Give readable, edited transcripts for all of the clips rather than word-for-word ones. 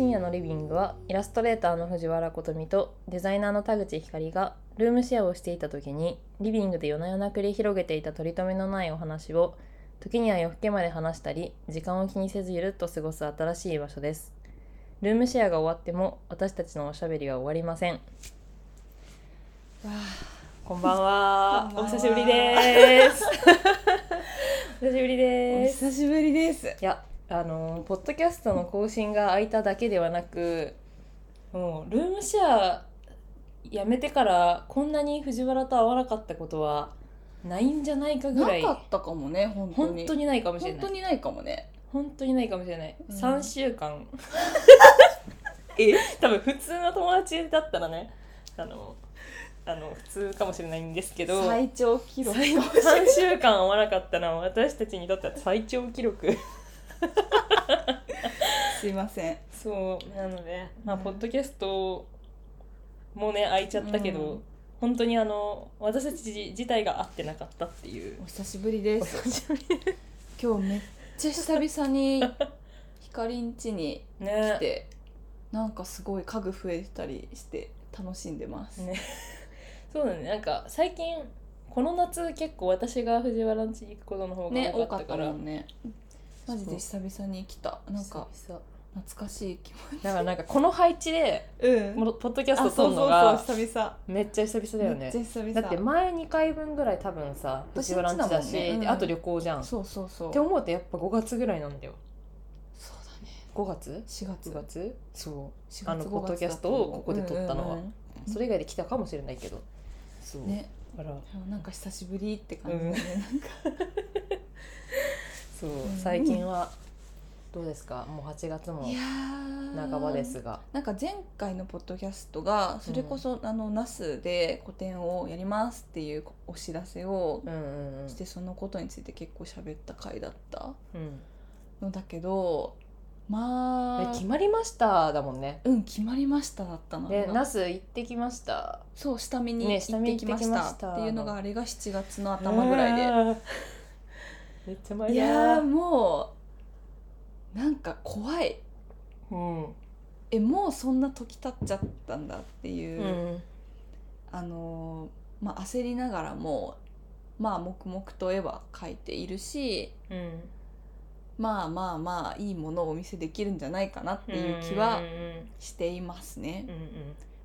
深夜のリビングはイラストレーターの藤原琴美とデザイナーの田口光がルームシェアをしていた時に、リビングで夜な夜な繰り広げていた取り留めのないお話を時には夜更けまで話したり、時間を気にせずゆるっと過ごす新しい場所です。ルームシェアが終わっても私たちのおしゃべりは終わりません。わあ、こんばんは。お久しぶりですお久しぶりです。お久しぶりです。いや、ポッドキャストの更新が空いただけではなく、もうルームシェアやめてからこんなに藤原と会わなかったことはないんじゃないかぐらい。なかったかもね。本当にないかもしれない。本当にないかもね。本当にないかもしれない、うん、3週間え、多分普通の友達だったらね、普通かもしれないんですけど、最長記録。3週間会わなかったのは私たちにとっては最長記録すいません。そうなので、まあ、ポッドキャストもね空いちゃったけど、うん、本当に私たち自体が会ってなかったっていう。お久しぶりです。今日めっちゃ久々にひかりん家に来て、ね、なんかすごい家具増えたりして楽しんでます、ね、そうだね。なんか最近この夏結構私が藤原ん家に行くことの方が多かったから、ね、多かったもんね。マジで久々に来た。なんか懐かしい気持ち。だからなんかこの配置でポッドキャスト撮るのが久々。めっちゃ久々だよね。めっちゃ久々だって前2回分ぐらい多分さ、私はランチだし、うん、あと旅行じゃん。そうそうそう。って思うとやっぱ5月ぐらいなんだよ。そうだね。5月4月5月そう4月ポッドキャストをここで撮ったのは、うんうんうん、それ以外で来たかもしれないけど、そうね。だからなんか久しぶりって感じだね、うん、なんかそう、最近はどうですか？もう8月も半ばですが、なんか前回のポッドキャストがそれこそ、那須で個展をやりますっていうお知らせをして、そのことについて結構喋った回だったのだけど、まあ決まりましただもんね。うん、決まりましただったな。で、那須行ってきました。そう、下見に行ってきましたっていうのが、あれが7月の頭ぐらいでめっちゃ前だ。いやもうなんか怖い、うん、もうそんな時経っちゃったんだっていう、うん、まあ、焦りながらもまあ黙々と絵は描いているし、うん、まあまあまあいいものをお見せできるんじゃないかなっていう気はしていますね、うんうんうん、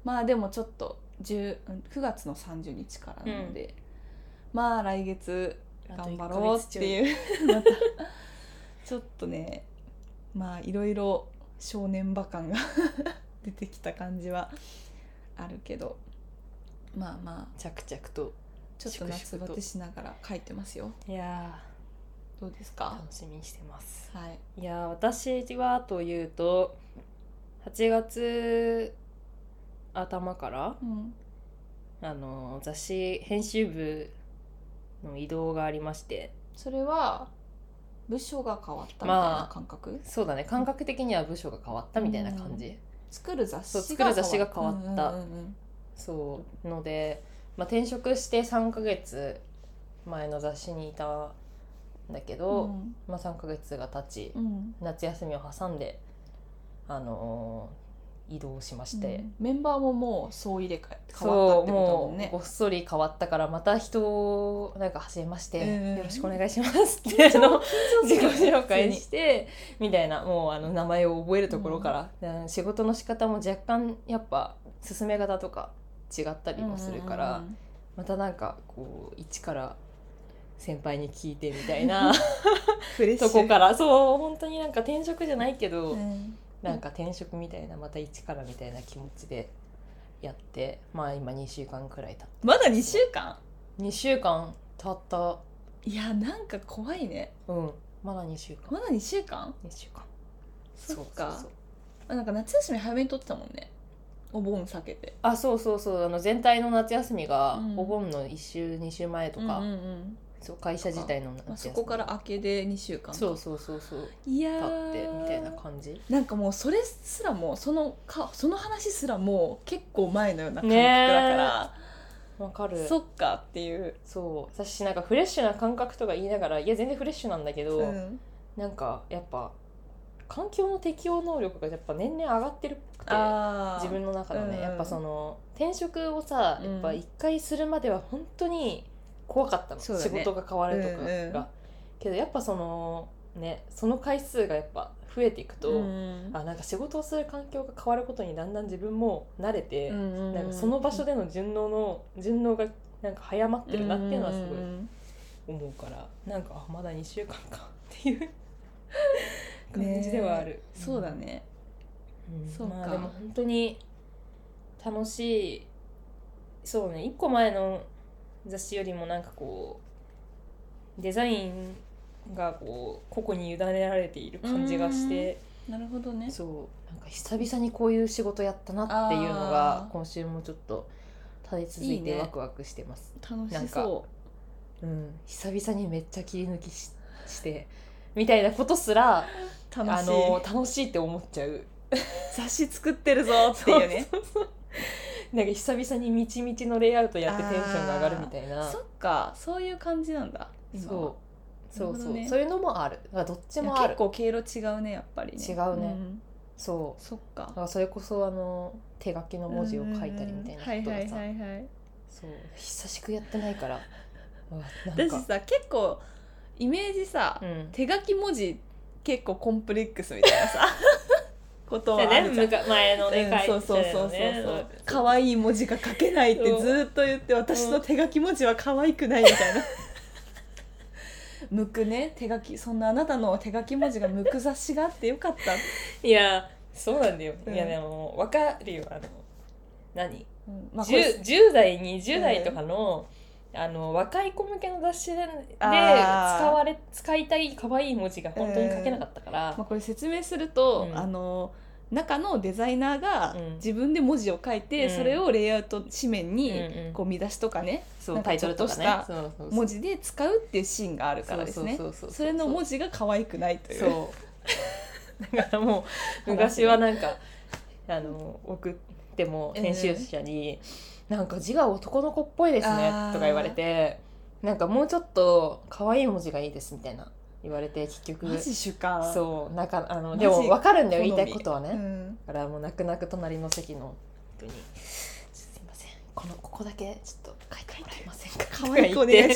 まあでもちょっと9月の30日からなので、うん、まあ来月頑張ろうっていうまたちょっとね、まあいろいろ少年馬感が出てきた感じはあるけど、まあまあ着々とちょっと夏バテしながら描いてますよ。いやどうですか？楽しみにしてます、はい、いや私はというと8月頭から、うん、雑誌編集部の移動がありまして、それは部署が変わったみたいな感覚、まあ、そうだね。感覚的には部署が変わったみたいな感じ、うん、作る雑誌が変わった、うんうんうん、そうので、まあ、転職して3ヶ月前の雑誌にいたんだけど、うんまあ、3ヶ月が経ち、うん、夏休みを挟んで移動しまして、うん、メンバーももう総入れ替え変わったってことだもんね。もうごっそり変わったから、また人をなんか走りまして、よろしくお願いしますって自己紹介してみたいな、もう名前を覚えるところから、うん、仕事の仕方も若干やっぱ進め方とか違ったりもするから、うん、またなんかこう一から先輩に聞いてみたいなとこから、そう本当になんか転職じゃないけど、うんなんか転職みたいな、また一からみたいな気持ちでやって、まあ今2週間くらい経った。まだ2週間 ?2 週間経った。いや、なんか怖いね。うん、まだ2週間。まだ2週間 ?2 週間。そっか。そうなんか夏休み早めに取ってたもんね。お盆避けて。あ、そうそうそう。全体の夏休みがお盆の1週、うん、2週前とか。うんうんうんそう会社自体の夏休み、まあ、そこから明けで2週間そういや経ってみたいな感じ。なんかもうそれすらもその話すらもう結構前のような感覚だから、ね、わかる。そっかっていう。そう私なんかフレッシュな感覚とか言いながら、いや全然フレッシュなんだけど、うん、なんかやっぱ環境の適応能力がやっぱ年々上がってるっぽくて、自分の中でね、やっぱその転職をさ、やっぱ一回するまでは本当に怖かったの、仕事が変わるとかが、けどやっぱそのね、その回数がやっぱ増えていくと、なんか仕事をする環境が変わることにだんだん自分も慣れて、なんかその場所での順応がなんか早まってるなっていうのはすごい思うから、なんかまだ2週間かっていう感じではある、ね、そうだね、そうか、まあ、でも本当に楽しい。そうね、1個前の雑誌よりもなんかこうデザインがこう個々に委ねられている感じがして、なるほどね。そうなんか久々にこういう仕事やったなっていうのが今週もちょっと立て続いてワクワクしてます。いいね、楽しそう。なんか、久々にめっちゃ切り抜き してみたいなことすら楽しいって思っちゃう。雑誌作ってるぞっていうね。そうなんか久々にみちみちのレイアウトやってテンションが上がるみたいな。そっか、そういう感じなんだ。そう、ね、そういうのもある。どっちもある。結構経路違うね、やっぱりね。違うね。そう。そっか。だからそれこそ手書きの文字を書いたりみたいなことがさ、そう久しくやってないから。私さ結構イメージさ、手書き文字結構コンプレックスみたいなさ。ことはあるじゃん、前のね、書いてたよね。可愛い文字が書けないってずっと言って、私の手書き文字は可愛くないみたいな。むくね、手書き、そんなあなたの手書き文字がむく雑誌があってよかった。いやそうなんだよ。いやでも分かるよ、10代20代とかの、若い子向けの雑誌で使いたい可愛い文字が本当に書けなかったから、これ説明すると、中のデザイナーが自分で文字を書いて、それをレイアウト紙面にこう見出しとかね、タイトルとした文字で使うっていうシーンがあるからですね。それの文字が可愛くないという。そうだからもう昔はなんか送っても編集者になんか字が男の子っぽいですねとか言われて、なんかもうちょっと可愛い文字がいいですみたいな言われて、結局マジ主観。そうなんかでも分かるんだよ、言いたいことはね、だからもう泣く泣く隣の席の本当にすいません、ここだけちょっと書いてもらえませんか、可愛い子で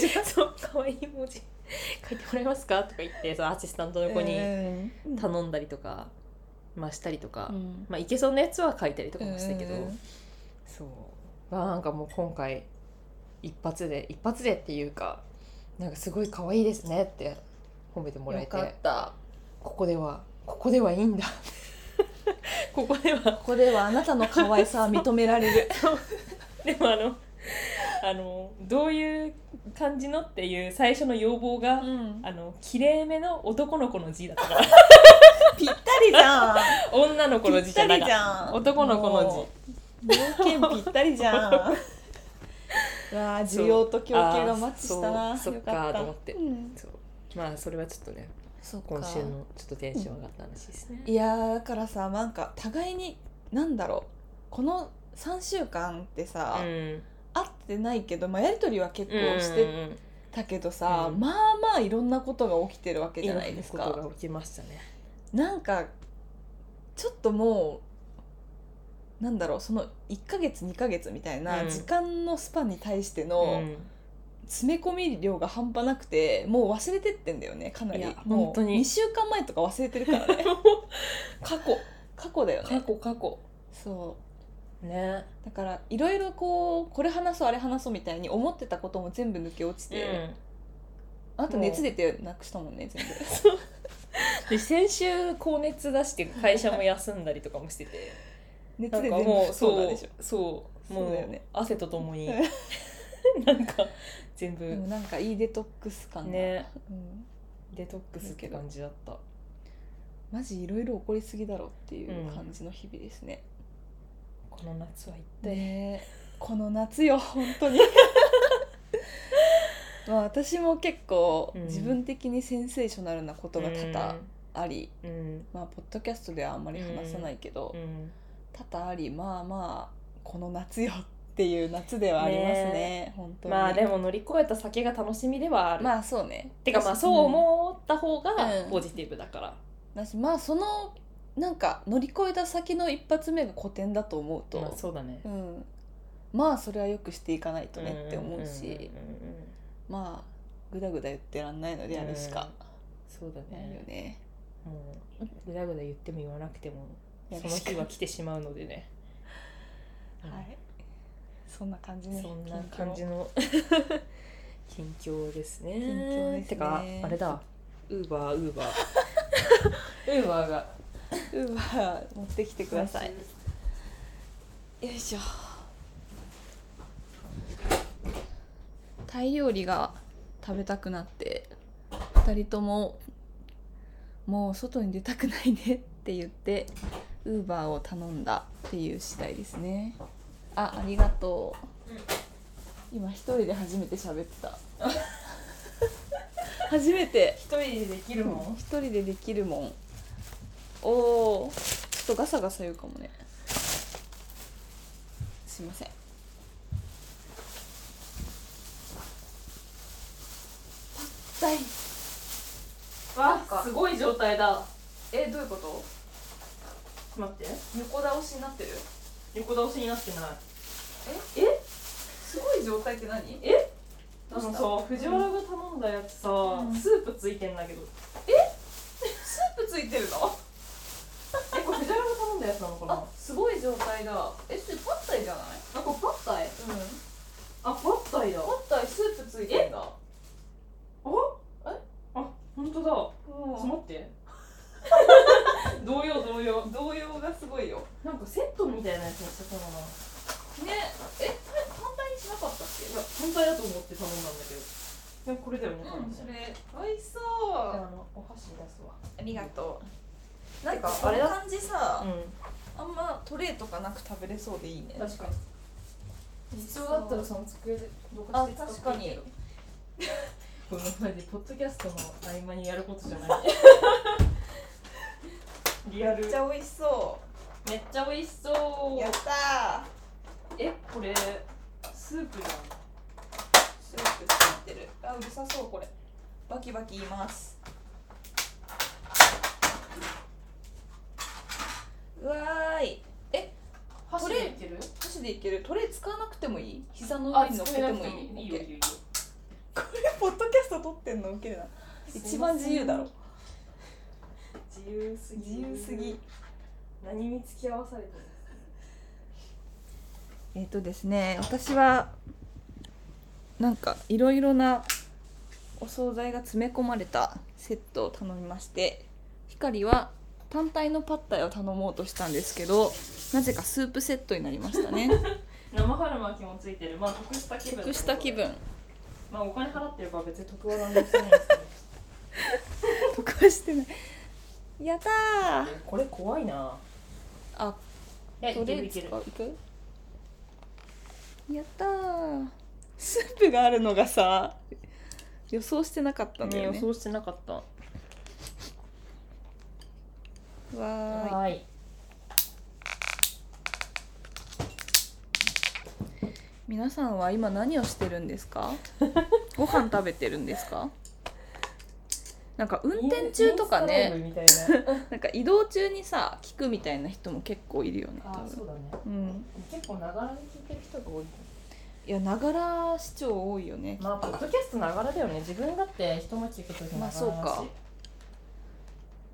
可愛い文字書いてもらえますかとか言って、そのアシスタントの子に頼んだりとか、したりとか、いけそうなやつは書いたりとかもしたけど、そうなんかもう今回一発でっていうか、なんかすごい可愛いですねって褒めてもらえてよかった。ここではいいんだここではあなたの可愛さは認められるでもどういう感じのっていう最初の要望が、綺麗めの男の子の字だったからぴったりじゃん女の子の字じゃなかった男の子の字、条件ぴったりじゃんわ、需要と供給がマッチしたな。そっかと思って、そうまあそれはちょっとね、今週のちょっとテンション上がった話ですね。いやだからさ、なんか互いになんだろう、この3週間ってさ、会ってないけど、やり取りは結構してたけどさ、まあまあいろんなことが起きてるわけじゃないですか。いろんなことが起きましたね。なんかちょっともうなんだろう、その1ヶ月2ヶ月みたいな時間のスパンに対しての、詰め込み量が半端なくて、もう忘れてってんだよね、かなり。もう2週間前とか忘れてるからね過去だよね、過去そうね。だからいろいろこう、これ話そうあれ話そうみたいに思ってたことも全部抜け落ちて、あと熱出てなくしたもんね全部で先週高熱出して会社も休んだりとかもしてて熱で全部そうなんでしょ。そうもうそうだよね、汗とともになんか全部なんかいいデトックス感がね、デトックスって感じだった。マジいろいろ起こりすぎだろっていう感じの日々ですね、この夏は一体、この夏よ本当にまあ私も結構自分的にセンセーショナルなことが多々あり、まあポッドキャストではあんまり話さないけど、多々あり、まあまあこの夏よっていう夏ではありますね、本当に。まあでも乗り越えた先が楽しみではある。まあそうね。てかまあそう思った方がポジティブだから。私まあそのなんか乗り越えた先の一発目が古典だと思うと、まあ、そうだね、うん、まあそれはよくしていかないとねって思うし、うんうんうん、まあグダグダ言ってらんないのであれしか、そうだね、ないよね、うん、グダグダ言っても言わなくてもその日は来てしまうのでねはい、そんな感じね、そんな感じの近況ですね。近況ですね。てかあれだ、ウーバーが持ってきてください。よいしょ。タイ料理が食べたくなって、2人とももう外に出たくないねって言ってウーバーを頼んだっていう次第ですね。ありがとう。今一人で初めて喋ってた。初めて。一人でできるもん。一人でできるもん。おお、ちょっとガサガサ言うかもね。すいません。パッタイ。わあ、すごい状態だ。どういうこと？待って。横倒しになってる？横倒しになってない。え？すごい状態って何？あのさ、藤原が頼んだやつさ、スープついてんだけど。スープついてるの？これ藤原が頼んだやつなのかな？あ、すごい状態だ。それパッタイじゃない？あ、これパッタイ？うん。あ、パッタイだ。パッタイスープついてんだ。あ、本当だ。待って。動揺がすごいよ。なんかセットみたいなやつにしたからな。ね、単体にしなかったっけ？いや、単体だと思って頼んだんだけど。でもこれだよね。うん、それ美味しそう。じゃあお箸出すわ。ありがとう。なんかあれ感じさ、あんまトレーとかなく食べれそうでいいね。確かに。必要だったらその机でどかして使っていいけど。この前でポッドキャストの合間にやることじゃない。リアル。めっちゃ美味しそう。めっちゃ美味しそう。やったー。これスープじゃん。スープついてる。うるさそうこれ。バキバキ言います。うわーい。箸でいける？箸でいける。トレー使わなくてもいい？膝の上に乗っけてもいい？いいよ。これポッドキャスト撮ってんのウケるな。一番自由だろ。自由すぎ。何に付き合わされてる？ですね、私はなんかいろいろなお惣菜が詰め込まれたセットを頼みまして、ひかりは単体のパッタイを頼もうとしたんですけど、なぜかスープセットになりましたね。生春巻きもついてる。まあ得した気分。まあお金払ってれば別に得はなんでもしてないですけど。得はしてない。やったー。これ怖いな。あ、トレー使う？いく？やったー。スープがあるのがさ、予想してなかったんだよね。予想してなかった。わーい。皆さんは今何をしてるんですか？ご飯食べてるんですか？なんか運転中とかね、なんか移動中にさ聞くみたいな人も結構いるよね。あ、そうだね、うん、結構ながらで聞いてる人が多い。いや、ながら視聴多いよね。まあポッドキャストながらだよね。自分だって人の聞くときながらだし、まあ、そうか。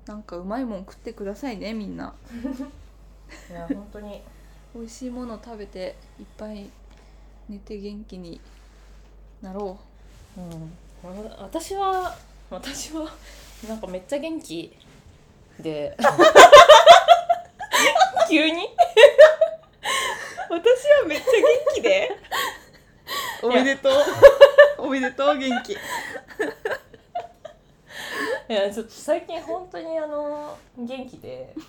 なんかうまいもん食ってくださいね、みんな。いや本当に美味しいもの食べていっぱい寝て元気になろう。うん、私はなんかめっちゃ元気で急に私はめっちゃ元気でおめでとう元気。いやちょっと最近本当に元気でち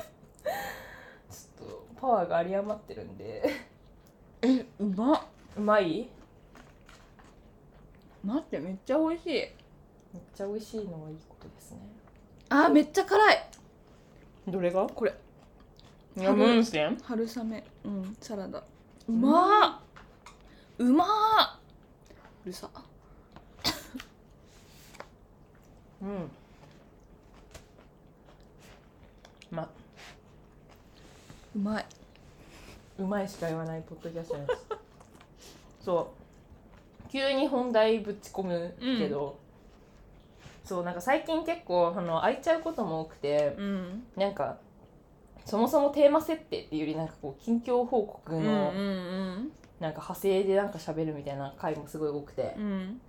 ょっとパワーが有り余ってるんで。うまい？待って、めっちゃ美味しい。めっちゃ美味しいのはいいことですね。あー、めっちゃ辛い。どれが？これ。春雨、うん、サラダ。うまー。うるさ。うん。うまいしか言わないポッドキャストです。そう急に本題ぶち込むけど、うん、そうなんか最近結構空いちゃうことも多くて、うん、なんかそもそもテーマ設定っていうよりなんかこう近況報告のなんか派生でなんか喋るみたいな回もすごい多くて、うん、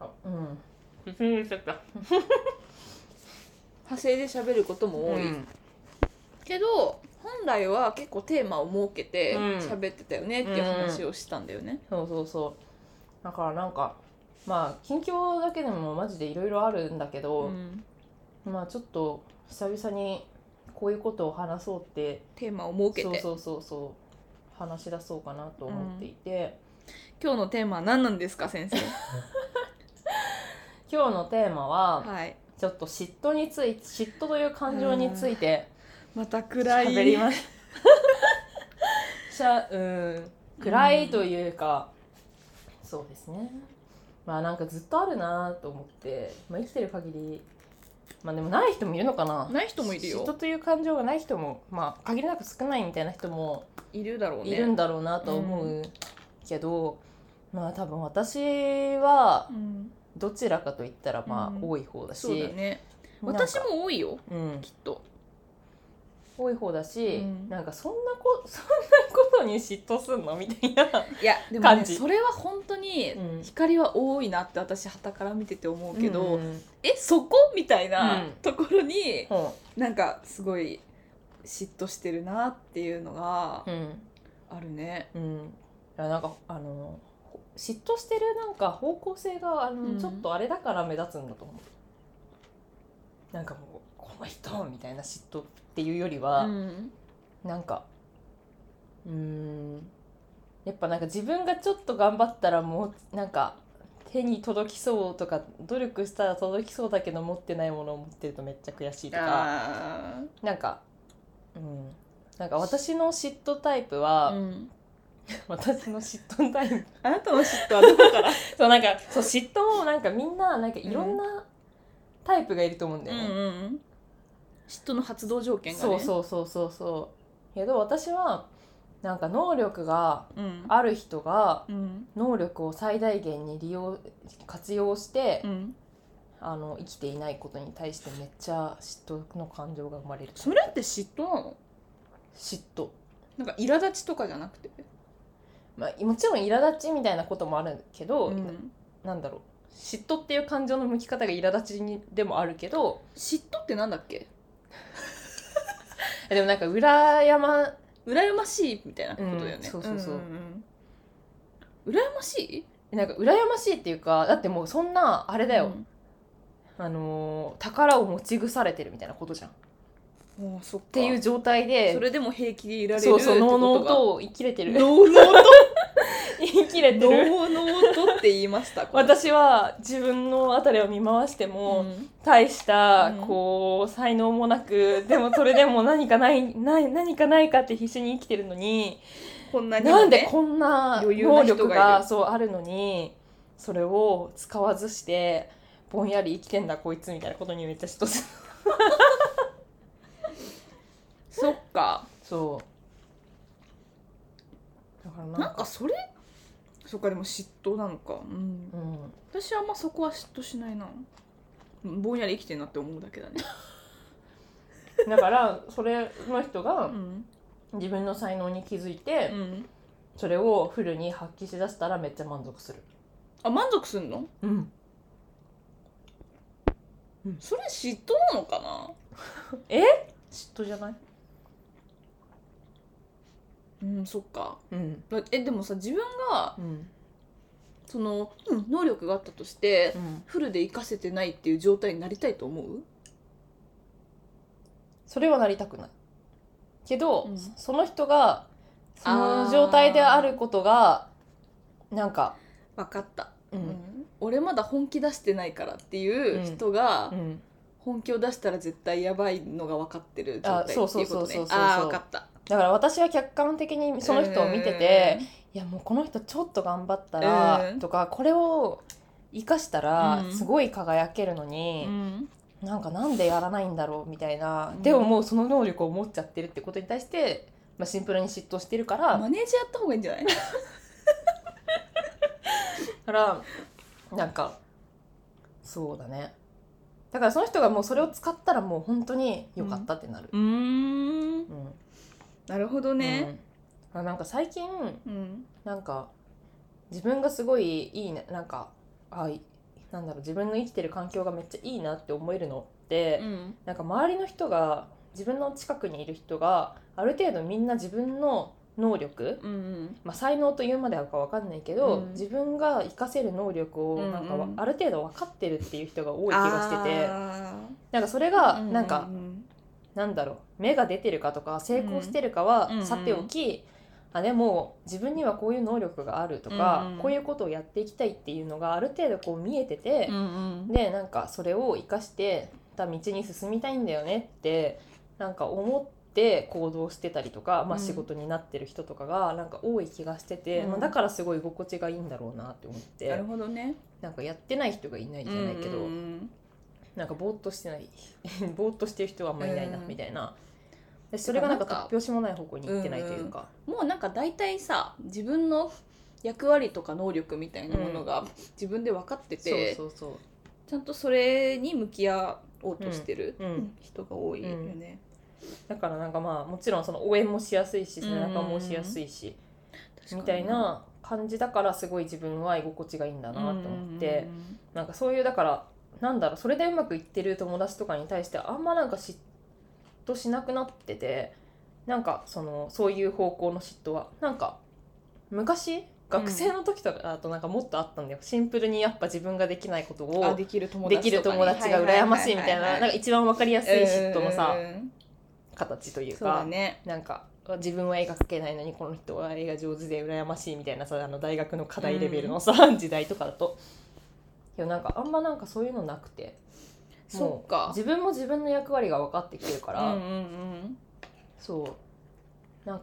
あ、うん説明しちゃった派生で喋ることも多い、うん、けど本来は結構テーマを設けて喋ってたよねっていう話をしたんだよね、うんうん、そうだからなんかまあ近況だけでもマジでいろいろあるんだけど、うん、まあちょっと久々にこういうことを話そうってテーマを設けてそう話し出そうかなと思っていて、うん、今日のテーマは何なんですか先生今日のテーマは、はい、ちょっと嫉妬について嫉妬という感情についてまた暗い喋ります暗いというか、うん、そうですねまあなんかずっとあるなと思って、まあ、生きてる限りまあでもない人もいるのかな。ない人もいるよ。嫉妬という感情がない人もまあ限りなく少ないみたいな人もいるだろうね。いるんだろうなと思うけど、うん、まあ多分私はどちらかといったらまあ多い方だし、うんそうだね、私も多いよ、うん、きっと多い方だし、うん、なんかそんなことに嫉妬すんのみたいな感じ。いやでも、ね、それは本当に光は多いなって私傍から見てて思うけど、うん、そこみたいなところに、うん、なんかすごい嫉妬してるなっていうのがあるね、うんうん、なんか嫉妬してるなんか方向性がうん、ちょっとあれだから目立つんだと思う。なんかもうこの人みたいな嫉妬っていうよりは、うん、なんかやっぱなんか自分がちょっと頑張ったらもうなんか手に届きそうとか努力したら届きそうだけど持ってないものを持ってるとめっちゃ悔しいとかなんか、うん、なんか私の嫉妬タイプは、うん、私の嫉妬タイプあなたの嫉妬はどこからそうなんかそう嫉妬もなんかみんななんかいろんな、うんタイプがいると思うんだよね、うんうん、嫉妬の発動条件がねそうけど私はなんか能力がある人が能力を最大限に活用して、うん、生きていないことに対してめっちゃ嫉妬の感情が生まれる。それって嫉妬なの？嫉妬なんか苛立ちとかじゃなくて、まあ、もちろん苛立ちみたいなこともあるけど、うん、なんだろう嫉妬っていう感情の向き方が苛立ちにでもあるけど嫉妬ってなんだっけでもなんか羨ましいみたいなことだよね、うん、そう、うん、羨ましい？なんか羨ましいっていうかだってもうそんなあれだよ、うん、宝を持ち腐れてるみたいなことじゃん。おそっかっていう状態でそれでも平気でいられるってことがノーノーと生きれてる言い切れてるノーって言いました私は自分のあたりを見回しても、うん、大したこう才能もなく、うん、でもそれでも何かないかって必死に生きてるのにこんなに、ね、なんでこんな能力がそうあるのにそれを使わずしてぼんやり生きてんだこいつみたいなことにめっちゃ嫉妬するそっかそうだからなんかそれそっかでも嫉妬なのか、うんうん、私はあんまそこは嫉妬しないな。ぼんやり生きてんなって思うだけだねだからそれの人が自分の才能に気づいて、うん、それをフルに発揮しだしたらめっちゃ満足する。あ満足すんの？うん、うん、それ嫉妬なのかな嫉妬じゃない？うん、そっか、うん、でもさ自分が、うん、その、うん、能力があったとして、うん、フルで活かせてないっていう状態になりたいと思う？それはなりたくないけど、うん、その人がその状態であることがなんか分かった、うんうん、俺まだ本気出してないからっていう人が、うんうん、本気を出したら絶対やばいのが分かってる状態っていうことね。ああ分かった。だから私は客観的にその人を見てて、いやもうこの人ちょっと頑張ったらとか、これを生かしたらすごい輝けるのに、なんでやらないんだろうみたいな、でももうその能力を持っちゃってるってことに対して、まあ、シンプルに嫉妬してるから、マネージャーやった方がいいんじゃないだからそうだね、だからその人がもうそれを使ったらもう本当に良かったってなる、うん、なるほどね、うん、最近、うん、自分がすごいいいね、自分の生きてる環境がめっちゃいいなって思えるのって、うん、周りの人が、自分の近くにいる人がある程度みんな自分の能力、うんうん、才能というまではか分かんないけど、うん、自分が活かせる能力をある程度分かってるっていう人が多い気がしてて、それが芽が出てるかとか成功してるかはさておき、うんうん、でも自分にはこういう能力があるとか、うんうん、こういうことをやっていきたいっていうのがある程度こう見えてて、うんうん、でそれを生かしてた道に進みたいんだよねって思って行動してたりとか、仕事になってる人とかが多い気がしてて、だからすごい居心地がいいんだろうなって思って、なるほどね、やってない人がいないじゃないけど、ぼーっとしてないぼーっとしてる人はあんまりいないなみたいな、でそれが突拍子もない方向に行ってないというか、もう大体さ、自分の役割とか能力みたいなものが自分で分かってて、ちゃんとそれに向き合おうとしてる人が多いよね、だからもちろんその応援もしやすいし、背中もしやすいし、みたいな感じだから、すごい自分は居心地がいいんだなと思って、そういうそれでうまくいってる友達とかに対してあんま嫉妬しなくなってて、そういう方向の嫉妬は昔学生の時とかだともっとあったんだよ、シンプルにやっぱ自分ができないことをできる友達が羨ましいみたいな、一番わかりやすい嫉妬のさ形というか、そうだね、自分は絵が描けないのにこの人は絵が上手で羨ましいみたいなさ、大学の課題レベルのさ、時代とかだと、いやあんまそういうのなくて、そうか、自分も自分の役割が分かってきてるから、そうコン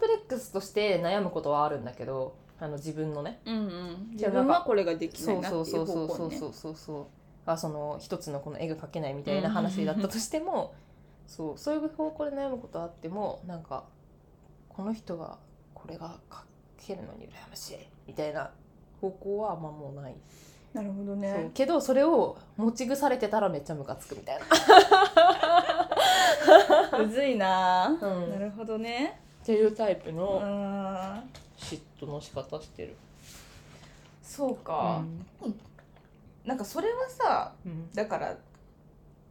プレックスとして悩むことはあるんだけど、自分のね、自分はこれができないなっていう方向ね、一つのこの絵が描けないみたいな話だったとしても、そういう方向で悩むことあっても、この人がこれが書けるのに羨ましいみたいな方向はもうない。なるほどね。そうけどそれを持ち腐れてたらめっちゃムカつくみたいな。むずいな、なるほどね。っていうタイプの嫉妬の仕方してる。そうか。それはさ、だから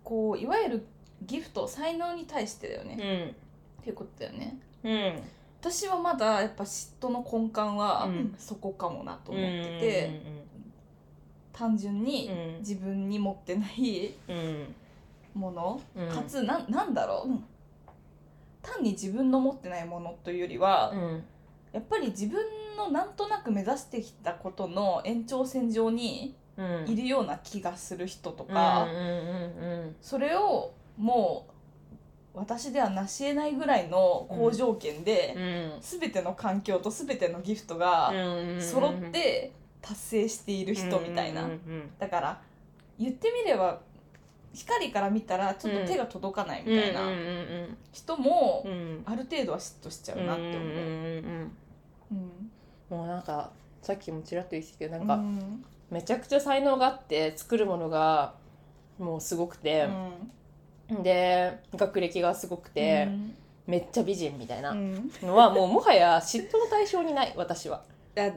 こういわゆるギフト、才能に対してだよね、っていうことだよね、私はまだやっぱ嫉妬の根幹はそこかもなと思ってて、単純に自分に持ってないもの、かつなんだろう単に自分の持ってないものというよりは、やっぱり自分のなんとなく目指してきたことの延長線上にいるような気がする人とか、それをもう私では成し得ないぐらいの好条件で、全ての環境と全てのギフトが揃って達成している人みたいな、だから言ってみれば光から見たらちょっと手が届かないみたいな人もある程度は嫉妬しちゃうなって思う、もうさっきもちらっと言ってたけどめちゃくちゃ才能があって作るものがもうすごくて、で学歴がすごくて、めっちゃ美人みたいなのは、もはや嫉妬の対象にない、私は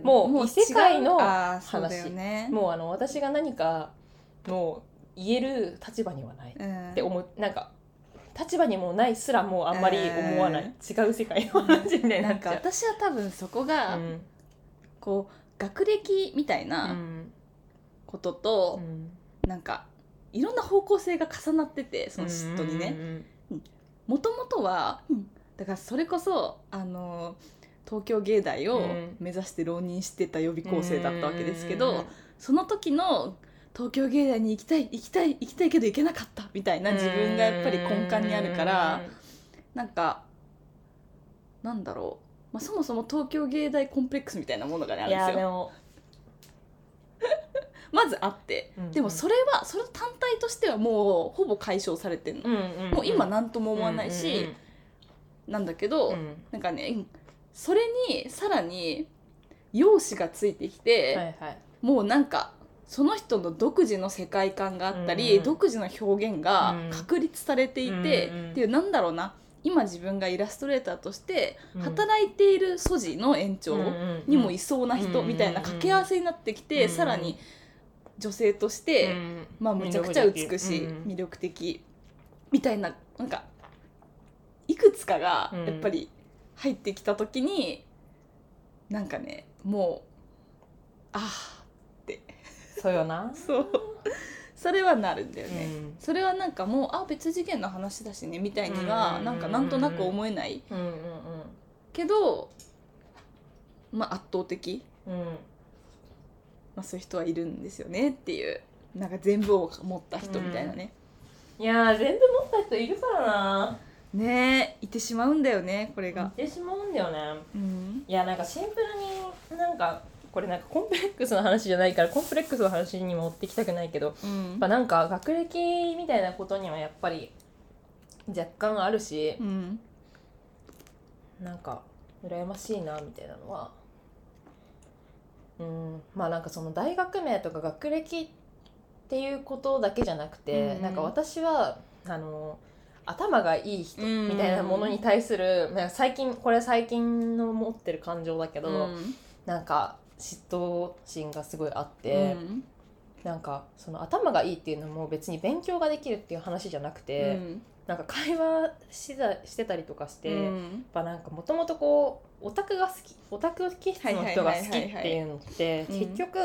もう異世界の話、もう私が何かもう言える立場にはないって思う、立場にもないすらもうあんまり思わない、違う世界の話みたいな、私は多分そこが、こう学歴みたいなことと、いろんな方向性が重なってて、その嫉妬にね、もともとは、だからそれこそ東京芸大を目指して浪人してた予備校生だったわけですけど、その時の東京芸大に行きたいけど行けなかったみたいな自分がやっぱり根幹にあるから、そもそも東京芸大コンプレックスみたいなものが、あるんですよ。まずあって、でもそれはそれ単体としてはもうほぼ解消されてるの、うんうん、もう今何とも思わないし、うんうん、なんだけど、うん、なんかねそれにさらに容姿がついてきて、はいはい、もうなんかその人の独自の世界観があったり、うんうん、独自の表現が確立されていて、うんうん、っていうなんだろうな今自分がイラストレーターとして働いている素地の延長にもいそうな人みたいな掛け合わせになってきて、さらに女性として、まあ、めちゃくちゃ美しい、魅力的みたいな、なんかいくつかがやっぱり入ってきた時になんかねもうあーってそうよなそうそれはなるんだよね、うん、それはなんかもうあ別次元の話だしねみたいにはなんかなんとなく思えない、うんうんうん、けどまあ圧倒的、うんまあ、そういう人はいるんですよねっていうなんか全部を持った人みたいなね、うん、いや全部持った人いるからなねえいてしまうんだよねこれがいてしまうんだよね、うん、いやなんかシンプルになんかこれなんかコンプレックスの話じゃないからコンプレックスの話にも持ってきたくないけど、うん、やっぱなんか学歴みたいなことにはやっぱり若干あるし、うん、なんか羨ましいなみたいなのは、うん、まあなんかその大学名とか学歴っていうことだけじゃなくて、うん、なんか私は頭がいい人みたいなものに対する、うん、なんか最近の持ってる感情だけど、うん、なんか嫉妬心がすごいあって、うん、なんかその頭がいいっていうのも別に勉強ができるっていう話じゃなくて、うん、なんか会話してたりとかして、うん、やっぱなんかもともとこうオタク気質の人が好きっていうのって結局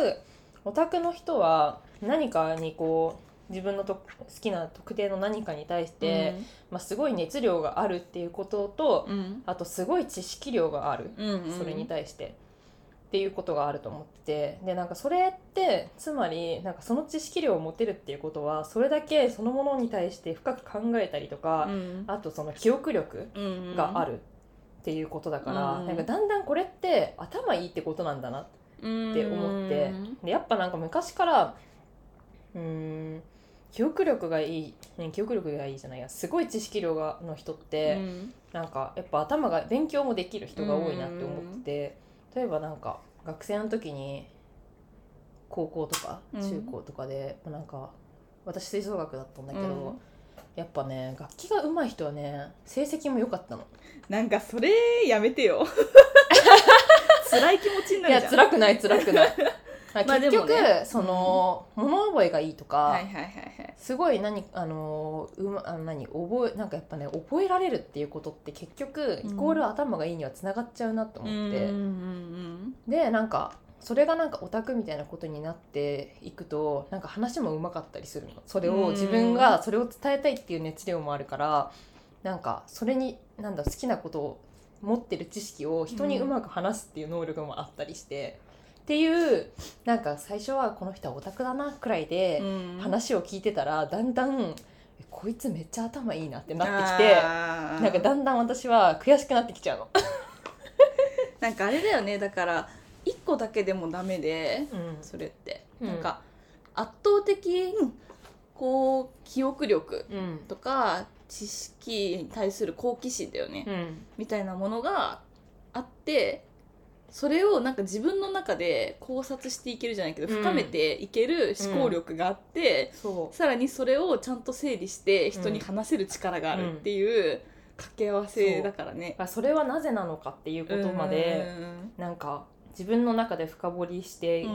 オタクの人は何かにこう自分の好きな特定の何かに対して、うんまあ、すごい熱量があるっていうことと、うん、あとすごい知識量がある、うんうん、それに対してっていうことがあると思ってて、でなんかそれってつまりなんかその知識量を持てるっていうことはそれだけそのものに対して深く考えたりとか、うん、あとその記憶力があるっていうことだから、うんうん、なんかだんだんこれって頭いいってことなんだなって思って、うん、でやっぱなんか昔から記憶力がいいじゃないやすごい知識量の人って、うん、なんかやっぱ頭が勉強もできる人が多いなって思ってて、例えばなんか学生の時に高校とか中高とかで、うん、なんか私吹奏楽だったんだけど、うん、やっぱね楽器が上手い人はね成績も良かったの。なんかそれやめてよ辛い気持ちになるじゃん。いや辛くない結局、まあね、その、うん、物覚えがいいとか、はいはいはいはい、すごいなんかやっぱね覚えられるっていうことって結局、うん、イコール頭がいいにはつながっちゃうなと思って、うんうんうん、でなんかそれがなんかオタクみたいなことになっていくとなんか話もうまかったりするの。それを自分がそれを伝えたいっていう熱量もあるから、うん、なんかそれになんだ好きなことを持ってる知識を人にうまく話すっていう能力もあったりして。うんっていうなんか最初はこの人はオタクだなくらいで話を聞いてたら、うん、だんだんこいつめっちゃ頭いいなってなってきてなんかだんだん私は悔しくなってきちゃうのなんかあれだよねだから1個だけでもダメで、うん、それって、うん、なんか圧倒的こう記憶力とか知識に対する好奇心だよね、うん、みたいなものがあってそれをなんか自分の中で考察していけるじゃないけど、うん、深めていける思考力があって、うん、さらにそれをちゃんと整理して人に話せる力があるっていう掛け合わせだからね、それはなぜなのかっていうことまでなんか自分の中で深掘りして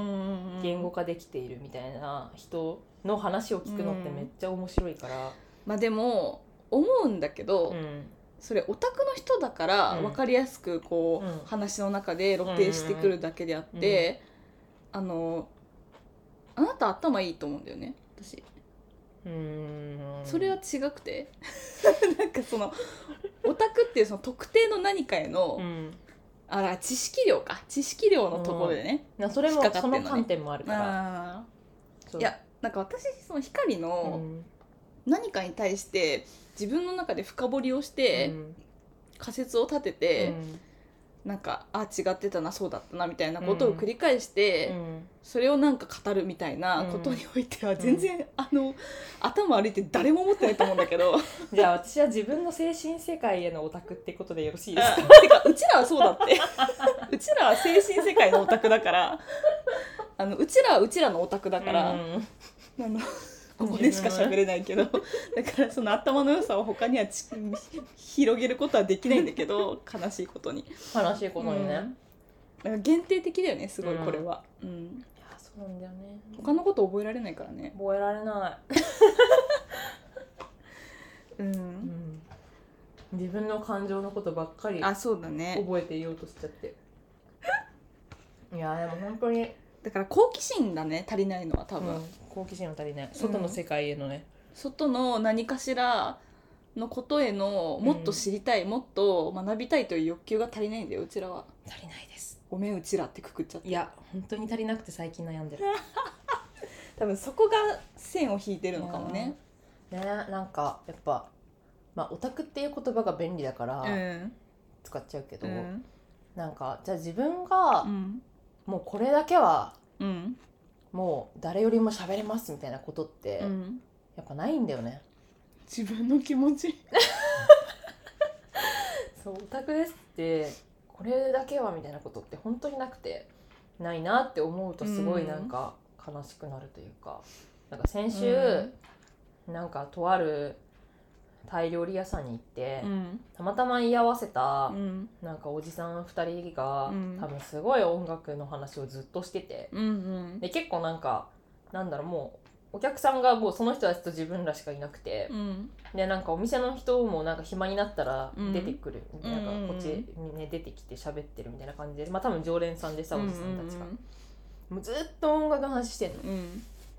言語化できているみたいな人の話を聞くのってめっちゃ面白いから、うん、まあでも思うんだけど、うんそれオタクの人だから分かりやすくこう、うん、話の中で露呈してくるだけであって、うんうんうん、あなた頭いいと思うんだよね私それは違くてなんかそのオタクっていうその特定の何かへの、うん、知識量のところでね、うん、それもその観点もあるからいやなんか私その光の何かに対して自分の中で深掘りをして、うん、仮説を立てて、うん、なんかあ違ってたなそうだったなみたいなことを繰り返して、うん、それをなんか語るみたいなことにおいては全然、うん、頭悪いって誰も思ってないと思うんだけどじゃあ私は自分の精神世界へのオタクってことでよろしいですか？てかうちらはそうだってうちらは精神世界のオタクだからうちらはうちらのオタクだから、うん、ここでしか喋れないけどだからその頭の良さを他には広げることはできないんだけど悲しいことにね、うん、限定的だよねすごいこれは、うんうん、いやそうなんだよね他のこと覚えられないからね覚えられない、うんうん、自分の感情のことばっかり覚えていようとしちゃっていやでも本当にだから好奇心だね足りないのは多分、うん、好奇心は足りない外の世界へのね、うん、外の何かしらのことへのもっと知りたい、うん、もっと学びたいという欲求が足りないんだようちらは足りないですごめんうちらってくくっちゃっていや本当に足りなくて最近悩んでる多分そこが線を引いてるのかもね、ね、なんかやっぱ、まあ、オタクっていう言葉が便利だから使っちゃうけど、うん、なんかじゃあ自分が、うんもうこれだけは、うん、もう誰よりも喋れますみたいなことって、うん、やっぱないんだよね自分の気持ちそうオタクですってこれだけはみたいなことって本当になくてないなって思うとすごいなんか悲しくなるというか、うん、なんか先週、うん、なんかとあるタイ料理屋さんに行って、うん、たまたま居合わせた、うん、なんかおじさん2人が、うん、多分すごい音楽の話をずっとしてて、うんうん、で結構なんかなんだろうもうお客さんがもうその人たちと自分らしかいなくて、うん、でなんかお店の人もなんか暇になったら出てくる、うん、なんかこっちに、ね、出てきて喋ってるみたいな感じでまあ多分常連さんでさおじさんたちが、うんうんうん、もうずっと音楽の話してんの、うん、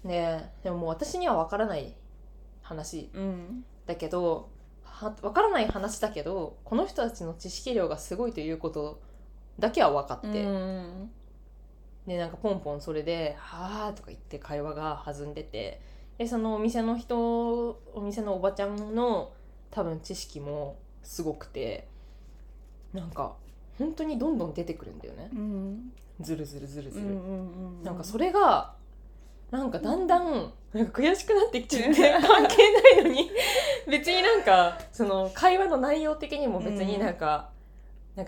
でももう私には分からない話、うんだけど分からない話だけどこの人たちの知識量がすごいということだけは分かって、うん、でなんかポンポンそれではーとか言って会話が弾んでてでそのお店のおばちゃんの多分知識もすごくてなんか本当にどんどん出てくるんだよね、うん、ずるずるずるずる、うんうんうん、なんかそれがなんかだんだんなんか悔しくなってきちゃって関係ないのに別になんかその会話の内容的にも別になんか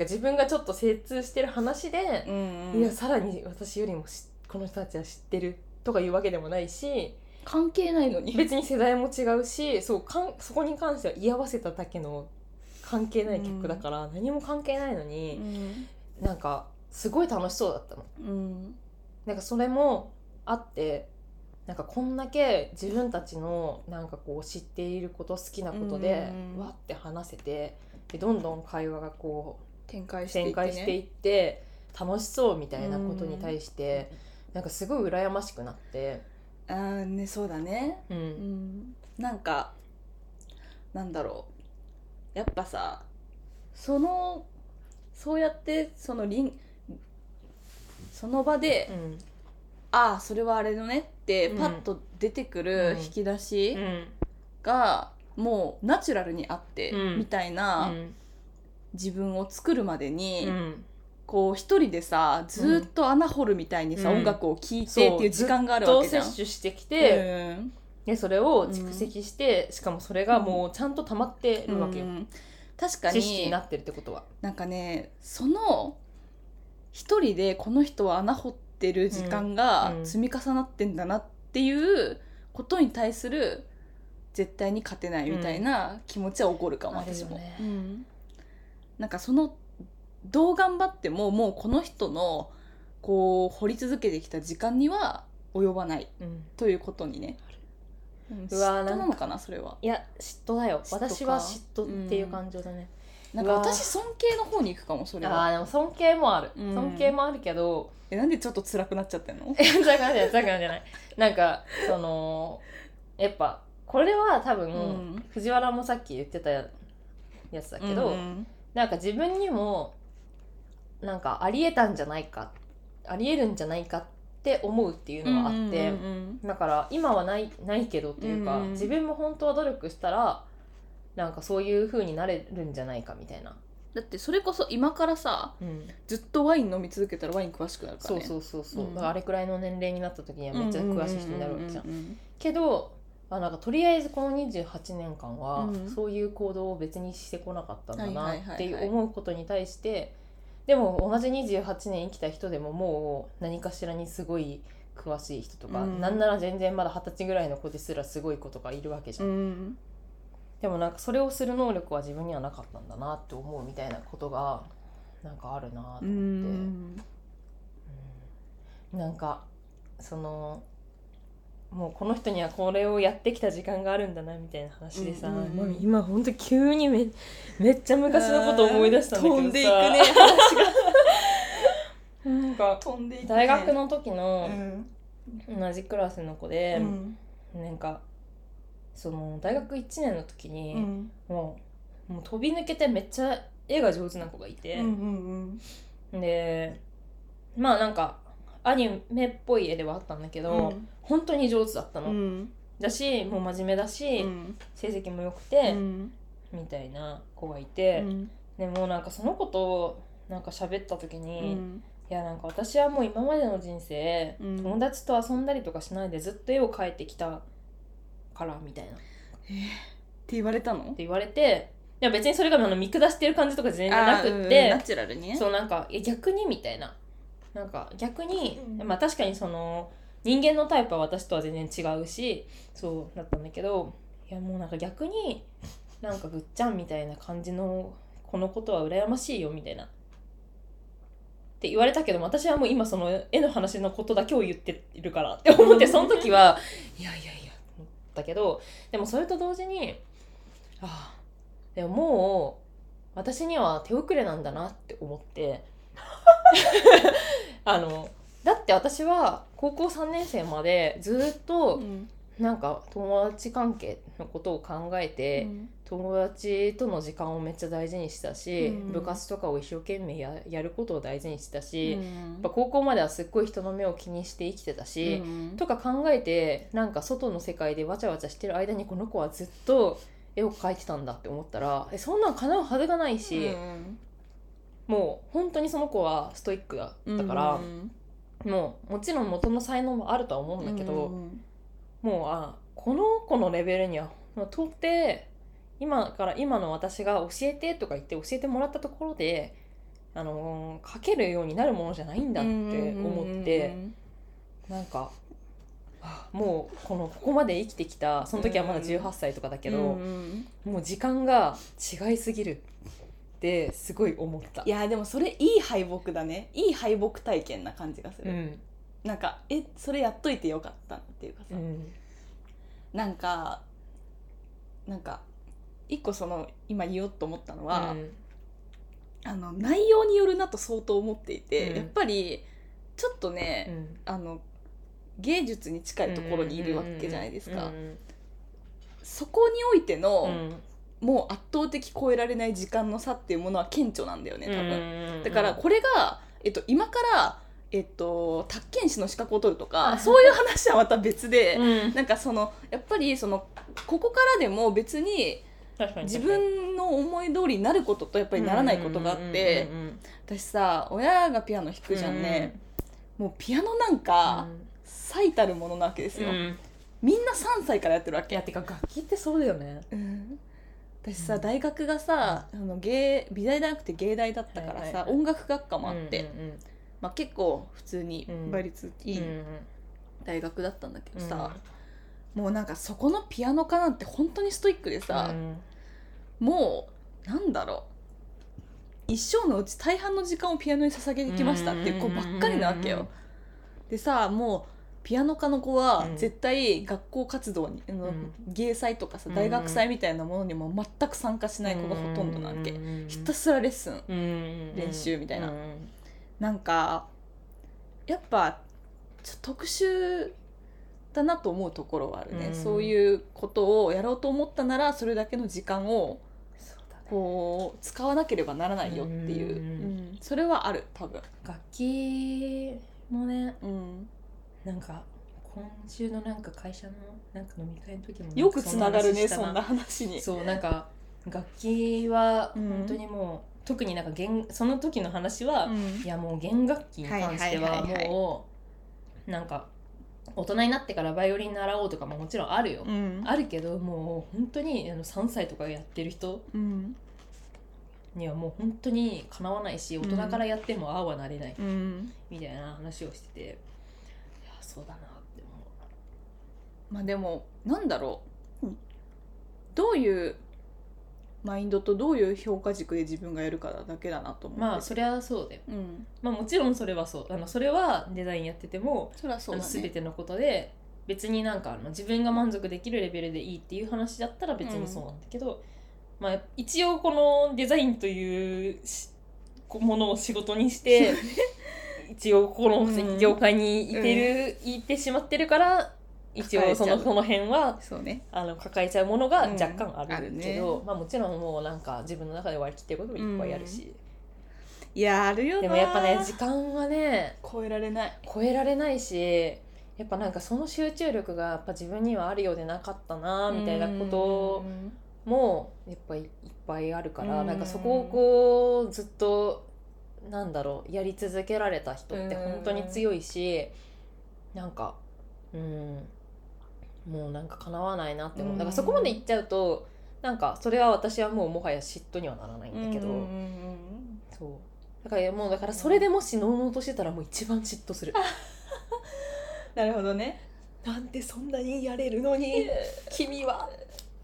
自分がちょっと精通してる話で、うんうん、いやさらに私よりもこの人たちは知ってるとかいうわけでもないし関係ないのに別に世代も違うしそこに関しては居合わせただけの関係ない曲だから、うん、何も関係ないのに、うん、なんかすごい楽しそうだったの、うん、なんかそれもあってなんかこんだけ自分たちのなんかこう知っていること好きなことでわって話せてでどんどん会話がこう展開していって楽しそうみたいなことに対してなんかすごい羨ましくなってねそうだね、うんうん、なんかなんだろうやっぱさそうやってその場で、うんああそれはあれのねってパッと出てくる引き出しがもうナチュラルにあってみたいな自分を作るまでにこう一人でさずっと穴掘るみたいにさ音楽を聴いてっていう時間があるわけじゃんずっと摂取してきてでそれを蓄積してしかもそれがもうちゃんと溜まってるわけよ確かに知識になってるってことはなんかねその一人でこの人は穴掘っててる時間が積み重なってんだなっていうことに対する絶対に勝てないみたいな気持ちは起こるかも、うん、私も、ねうん、なんかそのどう頑張ってももうこの人のこう掘り続けてきた時間には及ばないということにね、うん、嫉妬なのかなそれはいや嫉妬だよ私は嫉妬っていう感情だね、うん、なんか私尊敬の方に行くかもそれはあでも尊敬もある、うん、尊敬もあるけどなんでちょっと辛くなっちゃってんの？辛くなっちゃないなんかそのやっぱこれは多分、うん、藤原もさっき言ってたやつだけど、うん、なんか自分にもなんかありえるんじゃないかって思うっていうのがあって、うんうんうんうん、だから今はないけどっていうか、うんうん、自分も本当は努力したらなんかそういう風になれるんじゃないかみたいなだってそれこそ今からさ、うん、ずっとワイン飲み続けたらワイン詳しくなるからね。そうそうそうそう、うん、あれくらいの年齢になった時にはめっちゃ詳しい人になるわけじゃん。けどなんかとりあえずこの28年間はそういう行動を別にしてこなかったんだなって思うことに対して、でも同じ28年生きた人でももう何かしらにすごい詳しい人とか、うん、なんなら全然まだ20歳ぐらいの子ですらすごい子とかいるわけじゃん、うん、でもなんかそれをする能力は自分にはなかったんだなって思うみたいなことがなんかあるなと思って、うんうん、なんかそのもうこの人にはこれをやってきた時間があるんだなみたいな話でさ、うんうんうん、今ほんと急に めっちゃ昔のこと思い出したんだけどさ、飛んでいくね話がなんか飛んでいく、ね、大学の時の同じクラスの子で、うん、なんかその大学1年の時に、うん、もう飛び抜けてめっちゃ絵が上手な子がいて、うんうんうん、でまあなんかアニメっぽい絵ではあったんだけど、うん、本当に上手だったの、うん、だしもう真面目だし、うん、成績も良くて、うん、みたいな子がいて、うん、でもなんかその子となんか喋った時に、うん、いやなんか私はもう今までの人生、うん、友達と遊んだりとかしないでずっと絵を描いてきたからみたいな、って言われたの？って言われて、いや別にそれが見下してる感じとか全然なくって、ナチュラルにね、そうなんか逆にみたいな。なんか逆に、まあ、確かにその人間のタイプは私とは全然違うしそうだったんだけど、いやもうなんか逆になんかぐっちゃんみたいな感じのこのことは羨ましいよみたいなって言われたけど、私はもう今その絵の話のことだけを言ってるからって思って、その時はいやいやいや思ったけど、でもそれと同時にあでももう私には手遅れなんだなって思ってだって私は高校3年生までずっとなんか友達関係のことを考えて、うん、友達との時間をめっちゃ大事にしたし、うん、部活とかを一生懸命 やることを大事にしたし、うん、やっぱ高校まではすっごい人の目を気にして生きてたし、うん、とか考えてなんか外の世界でわちゃわちゃしてる間にこの子はずっと絵を描いてたんだって思ったら、そんなん叶うはずがないし、うんもう本当にその子はストイックだったから、うん、もちろん元の才能もあるとは思うんだけど、うん、もうこの子のレベルには到底今の私が教えてとか言って教えてもらったところで書けるようになるものじゃないんだって思って、うん、なんかもうここまで生きてきた、その時はまだ18歳とかだけど、うん、もう時間が違いすぎるってすごい思った。いやでもそれいい敗北だね。いい敗北体験な感じがする、うん、なんかそれやっといてよかったっていうかさ、うん、なんか一個その今言おうと思ったのは、うん、内容によるなと相当思っていて、うん、やっぱりちょっとね、うん、芸術に近いところにいるわけじゃないですか、うんうん、そこにおいての、うんもう圧倒的超えられない時間の差っていうものは顕著なんだよね多分。だからこれが、今から、宅建士の資格を取るとかそういう話はまた別で、うん、なんかそのやっぱりそのここからでも別に自分の思い通りになることとやっぱりならないことがあって、私さ親がピアノ弾くじゃんね、うん、もうピアノなんか最たるものなわけですよ、うん、みんな3歳からやってるわけ。いやてか楽器ってそうだよね、うん私さ、うん、大学がさ美大じゃなくて芸大だったからさ、はいはいはい、音楽学科もあって、うんうんうんまあ、結構普通に倍率いい大学だったんだけどさ、うん、もうなんかそこのピアノ科なんて本当にストイックでさ、うん、もうなんだろう一生のうち大半の時間をピアノに捧げてきましたっていう子ばっかりなわけよ、うんうんうん、でさもうピアノ科の子は絶対学校活動に、うん、芸祭とかさ大学祭みたいなものにも全く参加しない子がほとんどなわけ、うん、ひたすらレッスン、うん、練習みたいな、うん、なんかやっぱちょっと特殊だなと思うところはあるね、うん、そういうことをやろうと思ったならそれだけの時間をこう使わなければならないよっていう、うん、それはある多分。楽器もね、うんなんか今週のなんか会社のなんか飲み会の時もよくつながるねそんな話に。そうなんか楽器は本当にもう特になんかその時の話は、うん、いやもう弦楽器に関してはもうなんか大人になってからバイオリン習おうとかももちろんあるよ、うん、あるけどもう本当に3歳とかやってる人にはもう本当にかなわないし、大人からやってもああはなれないみたいな話をしてて、いやそうだなって思う。まあでもなんだろう、どういうマインドとどういう評価軸で自分がやるかだけだなと思って。まあそれはそうだよ、うん、まあもちろんそれはそう、それはデザインやっててもそらそうだね、全てのことで別になんか自分が満足できるレベルでいいっていう話だったら別にそうなんだけど、うん、まあ一応このデザインというものを仕事にして一応この業界にいてしまってるから、一応その辺はそう、ね、抱えちゃうものが若干あるけど、うんあるね、まあ、もちろんもうなんか自分の中で割り切ってることもいっぱいあるし、うん、いやあるよな。でもやっぱね時間はね超えられないし、やっぱなんかその集中力がやっぱ自分にはあるようでなかったなみたいなこともやっぱりいっぱいあるから、うん、なんかそこをこうずっとなんだろうやり続けられた人って本当に強いし、うん、なんかうんもうなんか叶わないなって思う、だからそこまでいっちゃうとなんかそれは私はもうもはや嫉妬にはならないんだけど、そうだからそれでもしのうのうとしてたらもう一番嫉妬するなるほどね。なんでそんなにやれるのに君は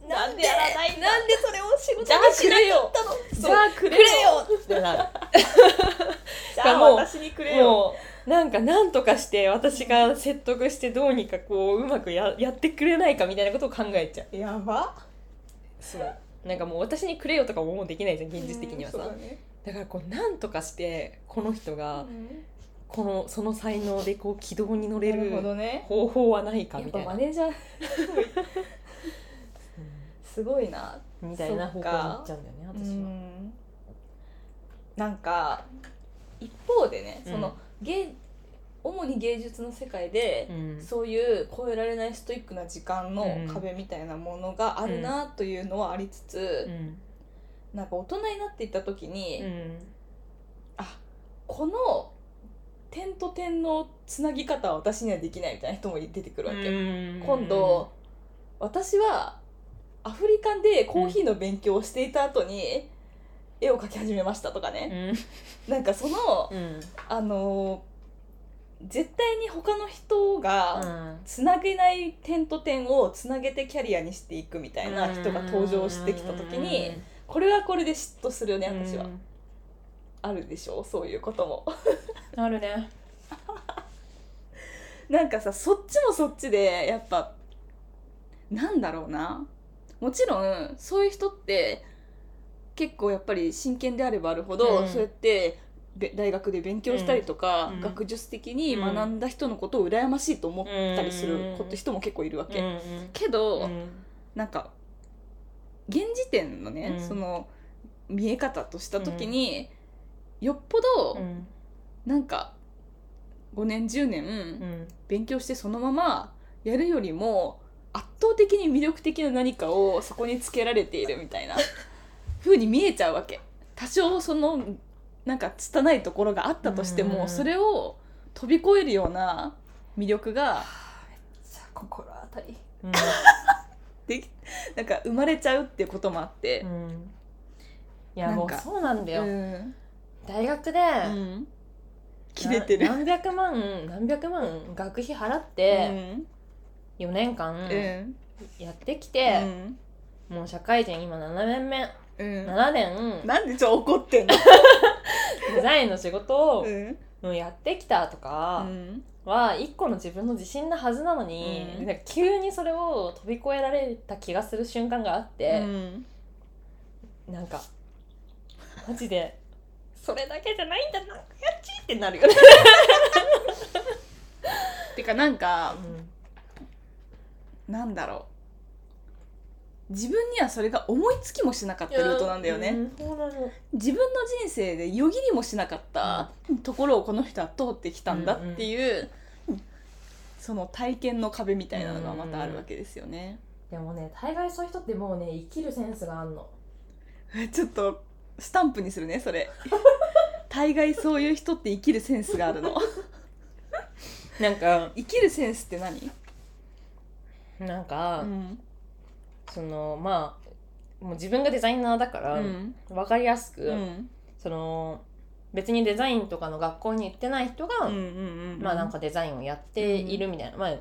なんでやらないんだ、なんでそれを仕事にしなかったの、じゃあくれよってなるじゃあ私にくれよ、なんか何とかして私が説得してどうにかこううまく やってくれないかみたいなことを考えちゃう。やば。そうなんかもう私にくれよとかももうできないじゃん現実的にはさ、ね、だからこう何とかしてこの人がその才能でこう軌道に乗れる方法はないかみたいな、ね、やっぱマネージャーすごいなみたいな方向に行っちゃうんだよね私は。うんなんか一方でねその、うん主に芸術の世界で、うん、そういう超えられないストイックな時間の壁みたいなものがあるなというのはありつつ、うん、なんか大人になっていった時に、うん、あこの点と点のつなぎ方は私にはできないみたいな人も出てくるわけ、うん、今度私はアフリカでコーヒーの勉強をしていた後に、うん絵を描き始めましたとかね、うん、なんかその、うん、絶対に他の人がつなげない点と点をつなげてキャリアにしていくみたいな人が登場してきた時に、うん、これはこれで嫉妬するよね私は、うん、あるでしょそういうこともあるねなんかさそっちもそっちでやっぱなんだろうな、もちろんそういう人って結構やっぱり真剣であればあるほど、うん、そうやって大学で勉強したりとか、うん、学術的に学んだ人のことを羨ましいと思ったりする人も結構いるわけ、うん、けど、うん、なんか現時点のね、うん、その見え方とした時に、うん、よっぽど、うん、なんか5年10年、うん、勉強してそのままやるよりも圧倒的に魅力的な何かをそこにつけられているみたいな風に見えちゃうわけ。多少そのなんか拙いところがあったとしても、うん、それを飛び越えるような魅力がめっちゃ心当たり、うん、でなんか生まれちゃうっていうこともあって、うん、いやもうそうなんだよ、うん、大学で、うん、切れてる何百万学費払って4年間やってきて、うんうん、もう社会人今7年目、うん、7年なんで怒ってんのデザインの仕事をやってきたとかは一個の自分の自信なはずなのに、うん、なんか急にそれを飛び越えられた気がする瞬間があって、うん、なんかマジでそれだけじゃないんだなやっちーってなるよねてかなんか、うん、なんだろう自分にはそれが思いつきもしなかったルートなんだよね、うん、自分の人生でよぎりもしなかったところをこの人は通ってきたんだっていう、うんうん、その体験の壁みたいなのがまたあるわけですよね、うんうん、でもね大概そういう人ってもうね生きるセンスがあんのちょっとスタンプにするねそれ大概そういう人って生きるセンスがあるのなんか生きるセンスって何？なんか、うん、そのまあもう自分がデザイナーだから、うん、分かりやすく、うん、その別にデザインとかの学校に行ってない人が、うんうんうんうん、まあなんかデザインをやっているみたいな、まあ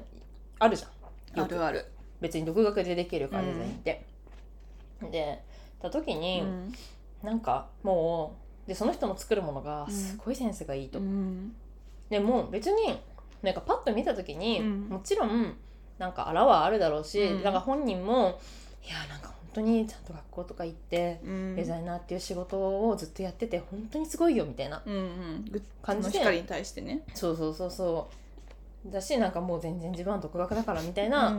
あるじゃん。あるある。別に独学でできるからデザインって、うん、でた時に、うん、なんかもうでその人の作るものがすごいセンスがいいと、うん、でも別になんかパッと見た時に、うん、もちろんなんかあらはあるだろうし、うん、なんか本人もいやなんか本当にちゃんと学校とか行って、うん、デザイナーっていう仕事をずっとやってて本当にすごいよみたいな感じで、うんうん、光に対してね、そうそうそうそうだし、なんかもう全然自分は独学だからみたいな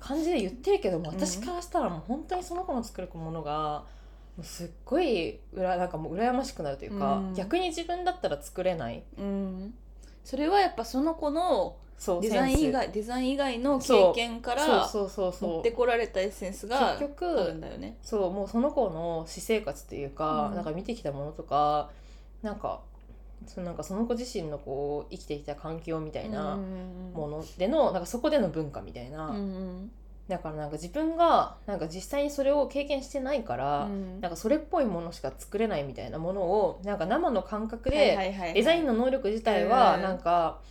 感じで言ってるけども、私からしたらもう本当にその子の作るものがもうすっごいなんかもう羨ましくなるというか、うん、逆に自分だったら作れない、うん、それはやっぱその子のデザイン以外の経験から持ってこられたエッセンスがあるんだよね。そう、もうその子の私生活というか、うん、なんか見てきたものとかなんかその子自身のこう生きてきた環境みたいなものでの、うん、なんかそこでの文化みたいな、うん、だからなんか自分がなんか実際にそれを経験してないから、うん、なんかそれっぽいものしか作れないみたいなものをなんか生の感覚でデザインの能力自体はなんか、はいはいはい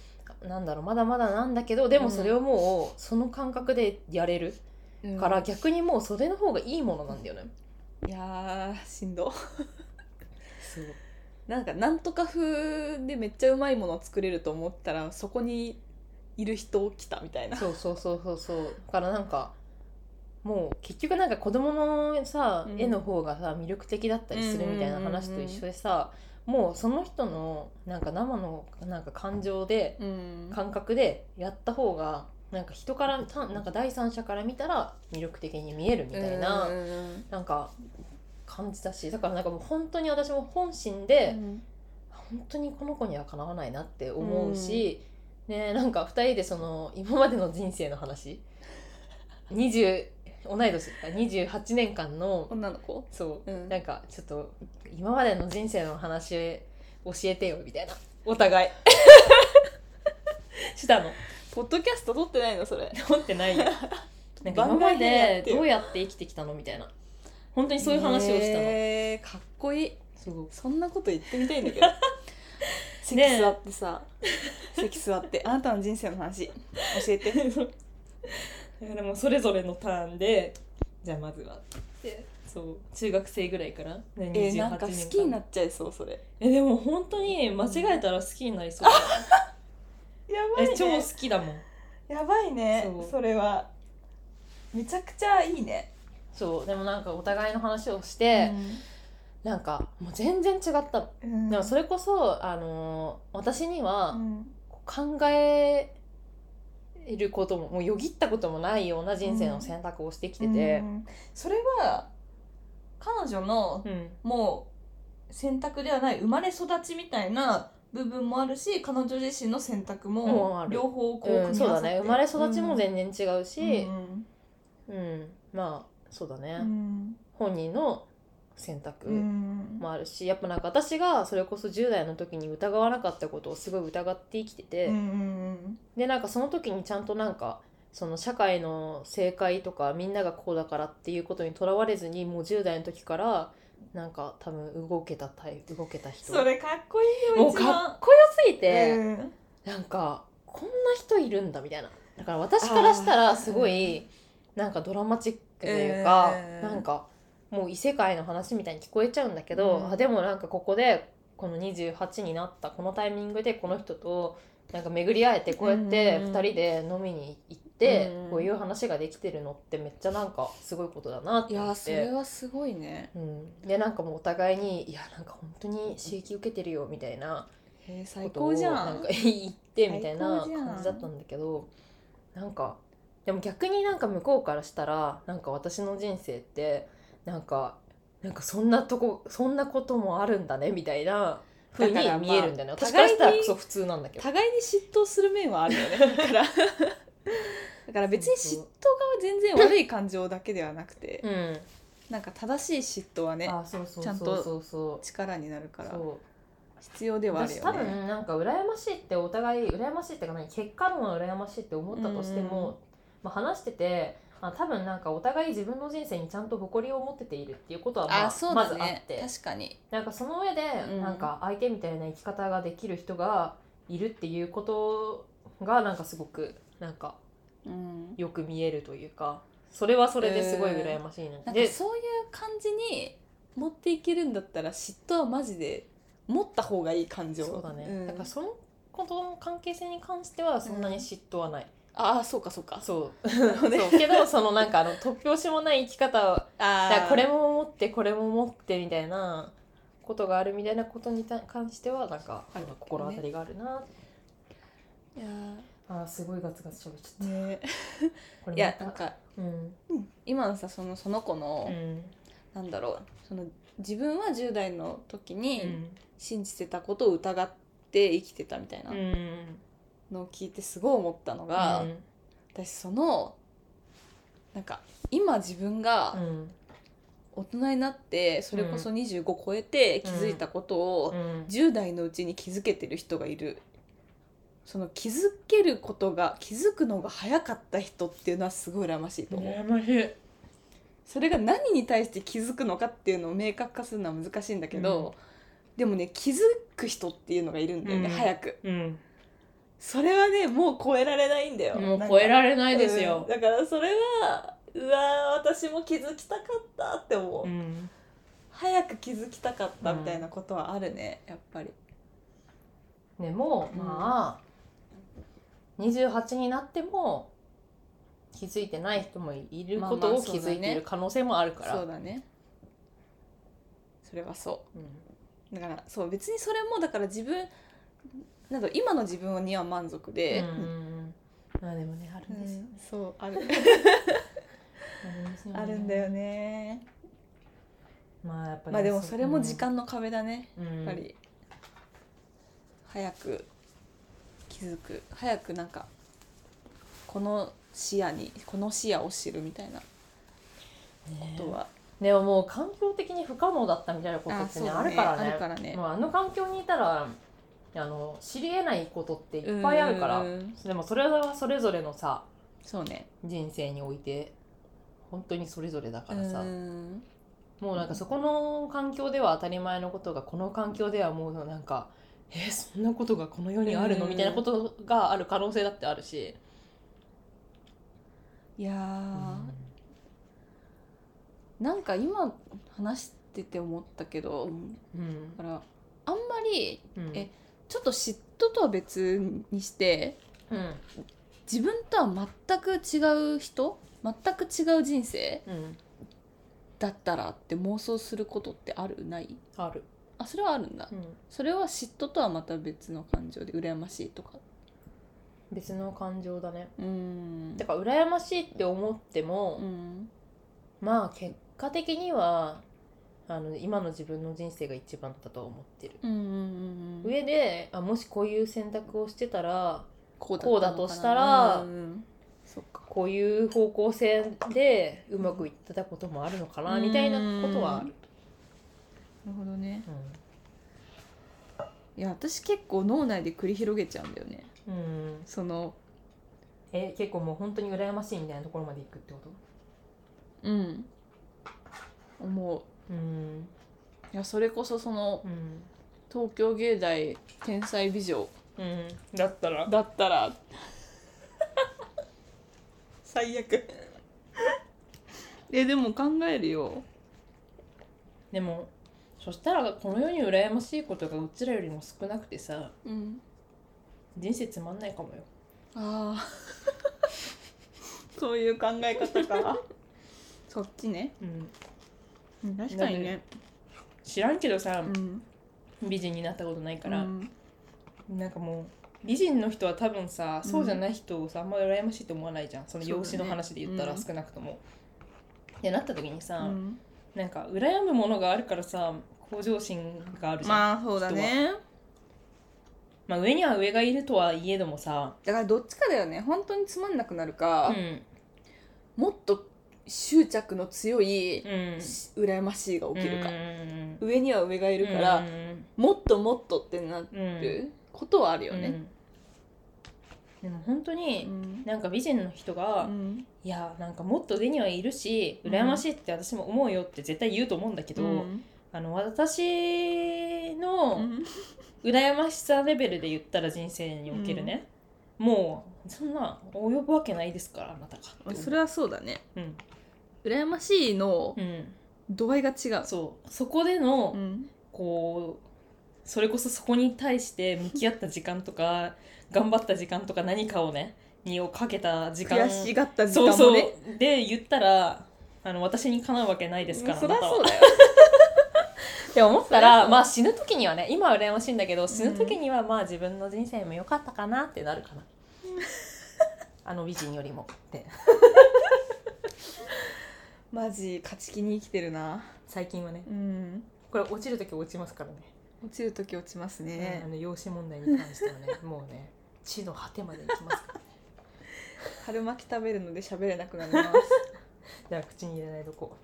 なんだろうまだまだなんだけどでもそれをもうその感覚でやれるから、うん、逆にもうそれの方がいいものなんだよね。いやーしんどそうなんかなんとか風でめっちゃうまいものを作れると思ったらそこにいる人来たみたいな。そうそうそうそうそうだからなんかもう結局なんか子供のさ、うん、絵の方がさ魅力的だったりするみたいな話と一緒でさ、うんうんうんうんもうその人のなんか生のなんか感情で、うん、感覚でやった方がなんか人からなんか第三者から見たら魅力的に見えるみたいな、うん、なんか感じだしだからなんかもう本当に私も本心で、うん、本当にこの子にはかなわないなって思うし、うんね、なんか2人でその今までの人生の話同い年28年間の女の子そう、うん、なんかちょっと今までの人生の話教えてよみたいなお互いしたの。ポッドキャスト撮ってないのそれ撮ってないよなんか今までどうやって生きてきたのみたいな本当にそういう話をしたの、かっこいい。そんなこと言ってみたいんだけど席座ってさ、ね、席座ってあなたの人生の話教えてでもそれぞれのターンでじゃあまずはってそう中学生ぐらいから28年間なんか好きになっちゃいそうそれでも本当に間違えたら好きになりそうやばいね超好きだもんやばいね それはめちゃくちゃいいね。そうでもなんかお互いの話をして、うん、なんかもう全然違った、うん、でもそれこそ私には考えいることも、もうよぎったこともないような人生の選択をしてきてて、うん、それは彼女のもう選択ではない生まれ育ちみたいな部分もあるし彼女自身の選択も両方こう組み合わせて、うん、そうだね生まれ育ちも全然違うし、うんうんうん、まあそうだね、うん、本人の選択もあるしやっぱなんか私がそれこそ10代の時に疑わなかったことをすごい疑って生きてて、うんうん、でなんかその時にちゃんとなんかその社会の正解とかみんながこうだからっていうことにとらわれずにもう10代の時からなんか多分動けた人それかっこいいよもうかっこよすぎて、うん、なんかこんな人いるんだみたいなだから私からしたらすごいなんかドラマチックというか、なんかもう異世界の話みたいに聞こえちゃうんだけど、うん、でもなんかここでこの28になったこのタイミングでこの人となんか巡り会えてこうやって2人で飲みに行ってこういう話ができてるのってめっちゃなんかすごいことだなって思って、いやそれはすごいね、うん、でなんかもうお互いにいやなんか本当に刺激受けてるよみたいなことをなんか言ってみたいな感じだったんだけどなんかでも逆になんか向こうからしたらなんか私の人生ってなんかそんなこともあるんだねみたいな風に見えるんだよね。私からしたらクソ普通なんだけど互いに嫉妬する面はあるよねだから別に嫉妬が全然悪い感情だけではなくて、うん、なんか正しい嫉妬はね、ちゃんと力になるから必要ではあるよね。私多分なんか羨ましいってお互い羨ましいってか何結果論は羨ましいって思ったとしても、まあ、話してて多分なんかお互い自分の人生にちゃんと誇りを持てているっていうことは、まあ、まずあって、確かになんかその上でなんか相手みたいな生き方ができる人がいるっていうことがなんかすごくなんかよく見えるというか、それはそれですごい羨ましいな。なんかそういう感じに持っていけるんだったら嫉妬はマジで持った方がいい感情。そうだね、だからそのことの関係性に関してはそんなに嫉妬はない。あ、そうかそうか、そうそうけどそのなんか突拍子もない生き方をこれも持ってこれも持ってみたいなことがあるみたいなことに関してはなんか心当たりがあるな。いやすごいガツガツしゃべっちゃった、ね、これいやなんか、今のさその子の、なんだろう、その自分は10代の時に信じてたことを疑って生きてたみたいな、のを聞いてすごい思ったのが、私そのなんか今自分が大人になってそれこそ25超えて気づいたことを10代のうちに気づけてる人がいる、その気づけることが気づくのが早かった人っていうのはすごい羨ましいと思う。羨ましい。それが何に対して気づくのかっていうのを明確化するのは難しいんだけど、でもね気づく人っていうのがいるんだよね、早く、それはねもう超えられないんだよ。もう超えられないですよ、だからそれはうわ私も気づきたかったって思う、早く気づきたかったみたいなことはあるね、やっぱりね。もうまあ、28になっても気づいてない人もいることを気づいている可能性もあるから、そうだね、それはそう、だからそう別にそれもだから自分なんか今の自分には満足で、まあでもねあるんですよね、そうあるあるんだよね。まあやっぱり、まあでもそれも時間の壁だね、やっぱり早く気づく、早くなんかこの視野を知るみたいなことは。でももう環境的に不可能だったみたいなことって ね、あるからね。あるからね。もうあの環境にいたら知り得ないことっていっぱいあるから。でもそれはそれぞれのさ、そうね、人生において本当にそれぞれだからさ、もうなんかそこの環境では当たり前のことがこの環境ではもうなんかそんなことがこの世にあるのみたいなことがある可能性だってあるし、いやなんか今話してて思ったけど、だからあんまり、ちょっと嫉妬とは別にして、自分とは全く違う人、全く違う人生、だったらって妄想することってある？ない？ある。あ、それはあるんだ、それは嫉妬とはまた別の感情で、羨ましいとか別の感情だね。だから羨ましいって思っても、まあ結果的には今の自分の人生が一番だと思ってる、上でもしこういう選択をしてたらこうだとしたら、そっかこういう方向性でうまくいってたこともあるのかな、みたいなことはある。なるほどね、いや私結構脳内で繰り広げちゃうんだよね、その結構もう本当に羨ましいみたいなところまでいくってこと？思う。いやそれこそその、東京芸大天才美女、だったら最悪でも考えるよ。でもそしたらこの世に羨ましいことがうちらよりも少なくてさ、人生つまんないかもよ。あそういう考え方かそっちね、確かにね。知らんけどさ、美人になったことないから、なんかもう美人の人は多分さ、そうじゃない人をさあんまり羨ましいと思わないじゃん、その容姿の話で言ったら少なくとも、でなった時にさ、なんか羨むものがあるからさ向上心があるじゃん。まあそうだね、まあ、上には上がいるとはいえどもさ、だからどっちかだよね、本当につまんなくなるか、もっと執着の強い羨ましいが起きるか、うん、上には上がいるから、うん、もっともっとってなることはあるよね、うんうん、でも本当になんか美人の人が、うん、いやなんかもっと上にはいるし羨ましいって私も思うよって絶対言うと思うんだけど、うん、私の羨ましさレベルで言ったら人生におけるね、うん、もうそんな及ぶわけないですからあなたが。それはそうだね、うん、羨ましいの度合いが違う、そう、そこでの、うん、こうそれこそそこに対して向き合った時間とか頑張った時間とか何かをねにをかけた時間、悔しがった時間もね、そうそうで言ったら私にかなうわけないですから、そりゃそうだよって思ったら、まあ死ぬ時にはね、今は羨ましいんだけど死ぬ時にはまあ自分の人生も良かったかなってなるかな、うん、美人よりもってマジ勝ち気に生きてるな最近はね、うん、これ落ちる時落ちますからね、落ちるとき落ちますね、うん、養子問題に関してはねもうね地の果てまで行きますからね春巻き食べるので喋れなくなりますじゃあ口に入れないとこ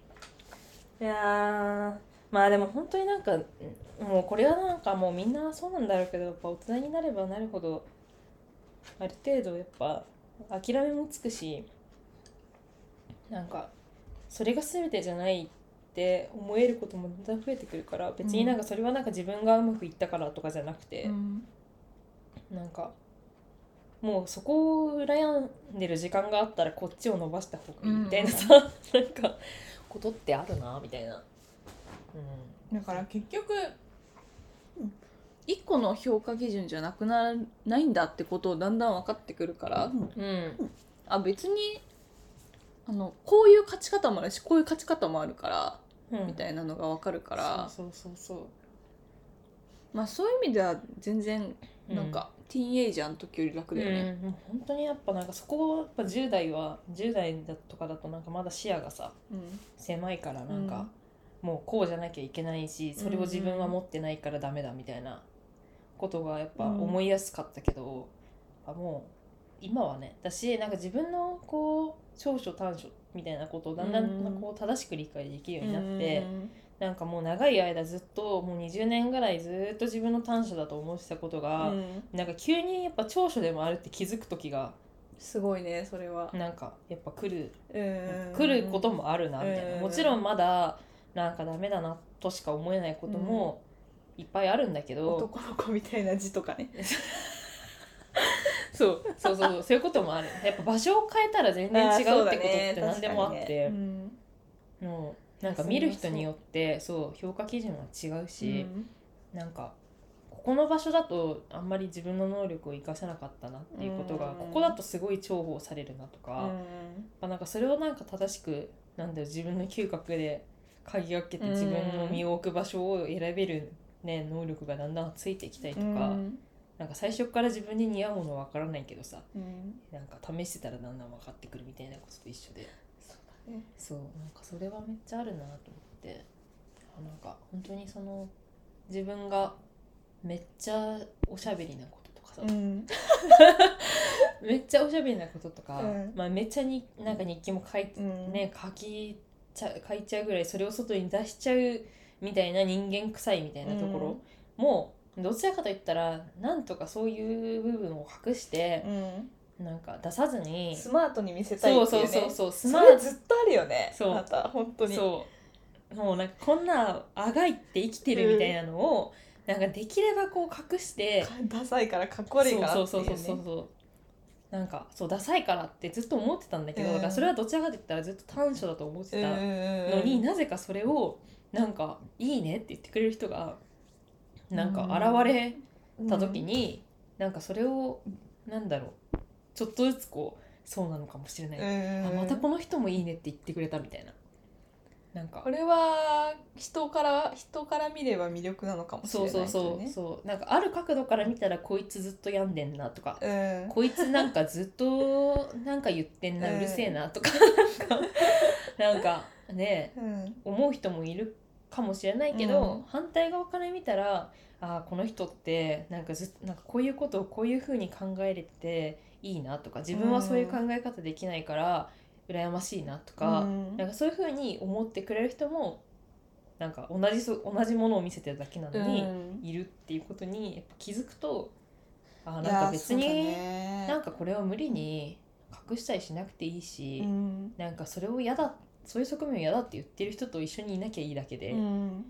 う、いやまあでも本当になんかもうこれはなんかもうみんなそうなんだろうけど、やっぱ大人になればなるほどある程度やっぱ諦めもつくし、なんかそれが全てじゃないって思えることもだんだん増えてくるから、別になんかそれはなんか自分がうまくいったからとかじゃなくて、うん、なんかもうそこを羨んでる時間があったらこっちを伸ばした方がいいみたいなさ、うん、なんかことってあるなみたいな、うん、だから結局一個の評価基準じゃなくならないんだってことをだんだん分かってくるから、うんうん、あ別にこういう勝ち方もあるしこういう勝ち方もあるからみたいなのが分かるから、うん、そうまあそういう意味では全然なんか、うん、ティーンエイジャーの時より楽だよね、うん、本当にやっぱなんかそこをやっぱ10代とかだとなんかまだ視野がさ、うん、狭いからなんか、うん、もうこうじゃなきゃいけないしそれを自分は持ってないからダメだみたいなことがやっぱ思いやすかったけど、うん、もう今はね私なんか自分のこう長所短所みたいなことをだんだんこう正しく理解できるようになって、なんかもう長い間ずっともう20年ぐらいずっと自分の短所だと思ってたことがなんか急にやっぱ長所でもあるって気づく時がすごいね、それはなんかやっぱ来ることもあるなみたいな、もちろんまだなんかダメだなとしか思えないこともいっぱいあるんだけど、男の子みたいな字とかねそうそういうこともある。やっぱ場所を変えたら全然違うってことって何でもあって、ねうん、もうなんか見る人によってそう評価基準は違うし、うん、なんかここの場所だとあんまり自分の能力を生かせなかったなっていうことが、うん、ここだとすごい重宝されるなとか、うんまあ、なんかそれをなんか正しくなんだろう自分の嗅覚で鍵が開けて自分の身を置く場所を選べる、ね、能力がだんだんついてきたりとか、うんなんか最初から自分に似合うものは分からないけどさ、うん、なんか試してたらだんだん分かってくるみたいなことと一緒で、そうだね、そうなんかそれはめっちゃあるなと思って、なんか本当にその自分がめっちゃおしゃべりなこととかさ、うん、めっちゃおしゃべりなこととか、うんまあ、めっちゃになんか日記も書いちゃうぐらいそれを外に出しちゃうみたいな人間臭いみたいなところも、うんどちらかといったらなんとかそういう部分を隠して、うん、なんか出さずにスマートに見せたいっていうね、そうそれずっとあるよね、また本当にそうもうなんかこんなあがいって生きてるみたいなのを、うん、なんかできればこう隠してダサいからかっこ悪いからっていうね、そうなんかそうダサいからってずっと思ってたんだけど、だからそれはどちらかといったらずっと短所だと思ってたのに、なぜかそれをなんかいいねって言ってくれる人がなんか現れた時に、うん、なんかそれをなんだろうちょっとずつこうそうなのかもしれない、あまたこの人もいいねって言ってくれたみたいな、なんかこれは人から見れば魅力なのかもしれない、ね、そうなんかある角度から見たらこいつずっと病んでんなとか、こいつなんかずっとなんか言ってんな、うるせえなとかなんかね、思う人もいるかもしれないけど、うん、反対側から見たらこの人ってなんかこういうことをこういう風に考えれていいなとか、自分はそういう考え方できないから、羨ましいなとか、うん、なんかそういう風に思ってくれる人もなんか同じものを見せてるだけなのに、うん、いるっていうことにやっぱ気づくと、あ、なんか別に、ね、なんかこれを無理に隠したりしなくていいし、うん、なんかそれを嫌だ、そういう側面を嫌だって言ってる人と一緒にいなきゃいいだけで、うん、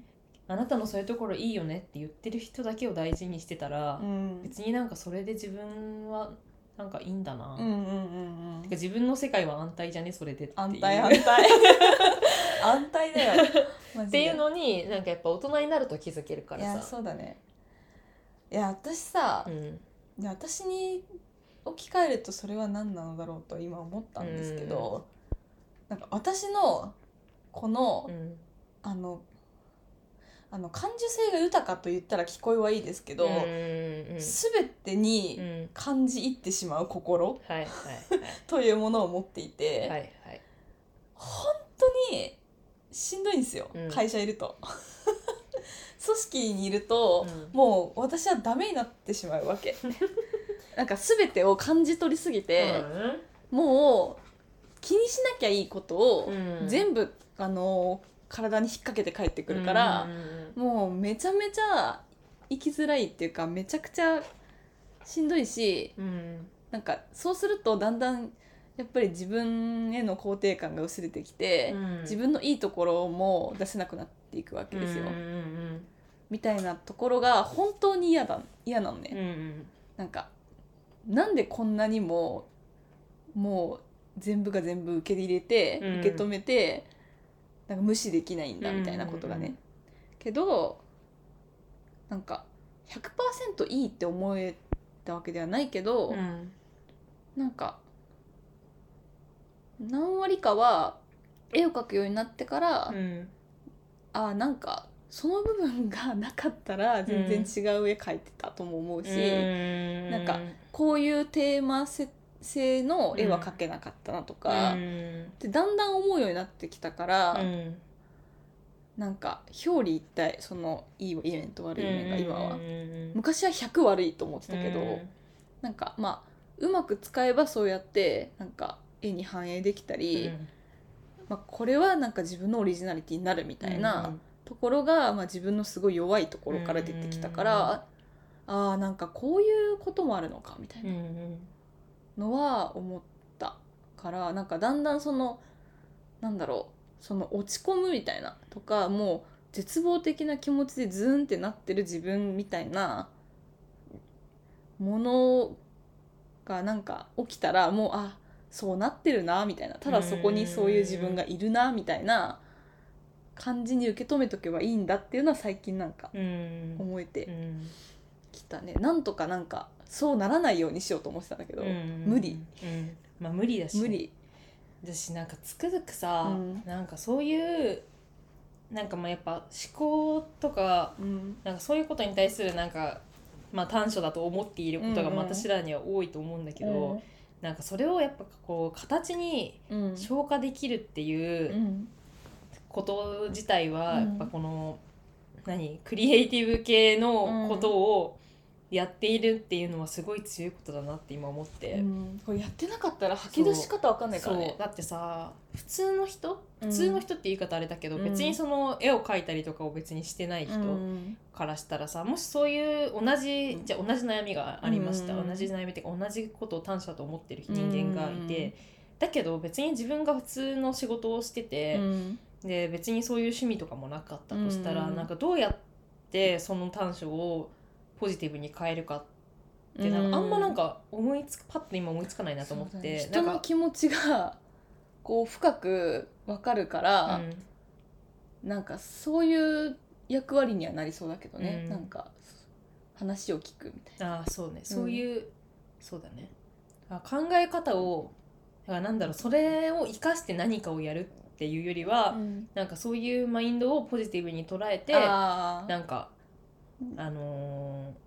あなたのそういうところいいよねって言ってる人だけを大事にしてたら、うん、別になんかそれで自分はなんかいいんだな、うんうんうんうん、てか自分の世界は安泰じゃねそれでっていう、安泰安泰だよマジでっていうのになんかやっぱ大人になると気づけるからさ。いやそうだね。いや私さ、うん、私に置き換えるとそれは何なのだろうと今思ったんですけど、なんか私のこの、うん、あの感受性が豊かと言ったら聞こえはいいですけど、全てに感じ入ってしまう心、はいはいはい、というものを持っていて、はいはい、本当にしんどいんですよ、うん、会社いると組織にいると、うん、もう私はダメになってしまうわけなんか全てを感じ取りすぎて、うん、もう気にしなきゃいいことを全部、うん、体に引っ掛けて帰ってくるから、うん、もうめちゃめちゃ生きづらいっていうかめちゃくちゃしんどいし、うん、なんかそうするとだんだんやっぱり自分への肯定感が薄れてきて、うん、自分のいいところも出せなくなっていくわけですよ、うんうんうん、みたいなところが本当に嫌なのね、うんうん、なんでこんなにもう全部が全部受け入れて、うん、受け止めてなんか無視できないんだみたいなことがね、うんうんうん、けどなんか 100% いいって思えたわけではないけど、うん、なんか何割かは絵を描くようになってから、うん、なんかその部分がなかったら全然違う絵描いてたとも思うし、うん、なんかこういうテーマ設定性の絵は描けなかったなとか、うん、でだんだん思うようになってきたから、うん、なんか表裏一体そのいい面と悪い面が今は、うん、昔は100悪いと思ってたけど、うん、なんかまあうまく使えばそうやってなんか絵に反映できたり、うんまあ、これはなんか自分のオリジナリティになるみたいなところが、まあ、自分のすごい弱いところから出てきたから、うん、なんかこういうこともあるのかみたいな、うんのは思ったから、なんかだんだんそのなんだろうその落ち込むみたいなとかもう絶望的な気持ちでズーンってなってる自分みたいなものがなんか起きたらもうそうなってるなみたいな、ただそこにそういう自分がいるなみたいな感じに受け止めとけばいいんだっていうのは最近なんか思えてきたね。なんとかそうならないようにしようと思ってたんだけど、うん、無理、うん、まあ無理だし、ね、無理だし、なんかつくづくさ、うん、なんかそういうなんかまあやっぱ思考とか、うん、なんかそういうことに対するなんかまあ短所だと思っていることが私らには多いと思うんだけど、うんうん、なんかそれをやっぱこう形に消化できるっていうこと自体はやっぱこの、うん、クリエイティブ系のことを、うんやっているっていうのはすごい強いことだなって今思って、うん、これやってなかったら吐き出し方わかんないからね。そうだってさ、普通の人って言い方あれだけど、うん、別にその絵を描いたりとかを別にしてない人からしたらさ、もしそういう同じ悩みがありました、うん、同じ悩みっていうか同じことを短所だと思ってる人間がいて、うん、だけど別に自分が普通の仕事をしてて、うん、で別にそういう趣味とかもなかったとしたら、うん、なんかどうやってその短所をポジティブに変えるかってなんかあんまなんかパッと今思いつかないなと思って、ね、人の気持ちがこう深く分かるから、うん、なんかそういう役割にはなりそうだけどね、うん、なんか話を聞くみたいな。そうね、そういう、うん、そうだね、考え方をなんだろう、それを生かして何かをやるっていうよりは、うん、なんかそういうマインドをポジティブに捉えてなんか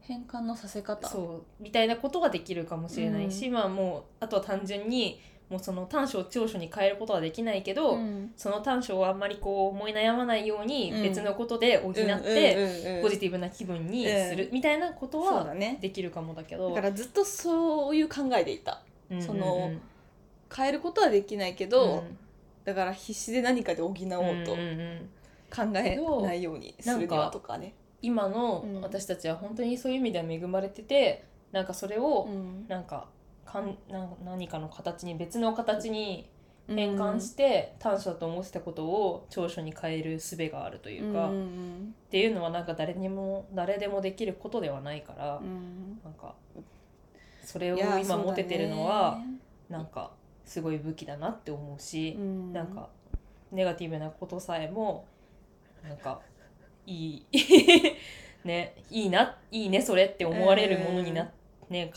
変換のさせ方そうみたいなことができるかもしれないし、うん、まあもうあとは単純にもうその短所を長所に変えることはできないけど、うん、その短所をあんまりこう思い悩まないように別のことで補ってポジティブな気分にするみたいなことはできるかもだけど、だからずっとそういう考えでいた、うんうんうん、その変えることはできないけど、うん、だから必死で何かで補おうと考えないようにするにはとかね、今の私たちは本当にそういう意味では恵まれてて、なんかそれを何かの形に別の形に変換して短所だと思ってたことを長所に変える術があるというか、うん、っていうのはなんか誰でもできることではないから、うん、なんかそれを今持ててるのはなんかすごい武器だなって思うし、うん、なんかネガティブなことさえもなんかいいね、いいねそれって思われるものになって、変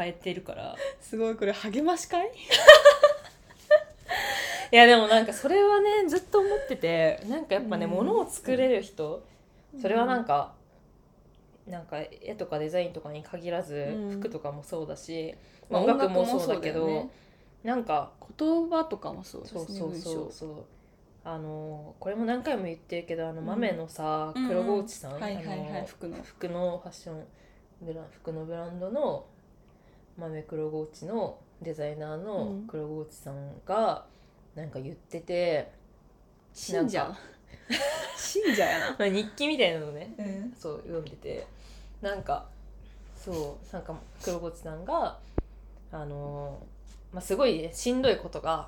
えてるからすごい、これ励まし会いやでもなんかそれはねずっと思ってて、なんかやっぱね、うん、物を作れる人、それはなんか絵とかデザインとかに限らず、うん、服とかもそうだし、まあ、音楽もそうだけど、ね、なんか言葉とかもそうですね。そうこれも何回も言ってるけど、豆のさ、うん、黒河内さん、服のファッション服のブランドの豆黒河内のデザイナーの黒河内さんがなんか言ってて、信者やな日記みたいなのね、うん、そう読んでて、なんか黒河内さんがすごい、ね、しんどいことが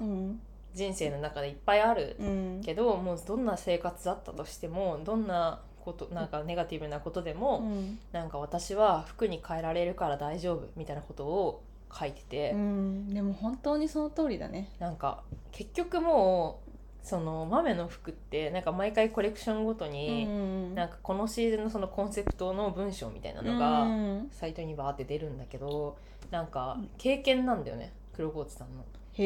人生の中でいっぱいあるけど、うん、もうどんな生活だったとしても、どんななんかネガティブなことでも、うん、なんか私は服に変えられるから大丈夫みたいなことを書いてて、うん、でも本当にその通りだね。なんか結局もうその豆の服ってなんか毎回コレクションごとに、うん、なんかこのシーズンのそのコンセプトの文章みたいなのがサイトにバーって出るんだけど、なんか経験なんだよね、黒河内さんの。へ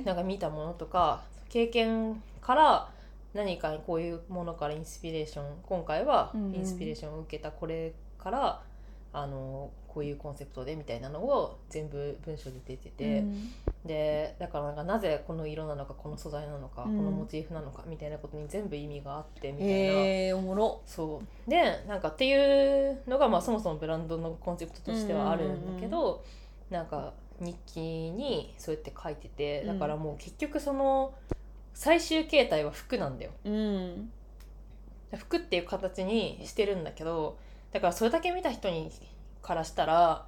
ー。そう、なんか見たものとか経験から何かこういうものからインスピレーション、今回はインスピレーションを受けたこれから、うん、こういうコンセプトでみたいなのを全部文章で出てて、うん、でだからなんかなぜこの色なのか、この素材なのか、うん、このモチーフなのかみたいなことに全部意味があってみたいな。おもろ。そうでなんかっていうのが、まあ、そもそもブランドのコンセプトとしてはあるんだけど、うん、なんか日記にそうやって書いてて、だからもう結局その最終形態は服なんだよ、うん、服っていう形にしてるんだけど、だからそれだけ見た人にからしたら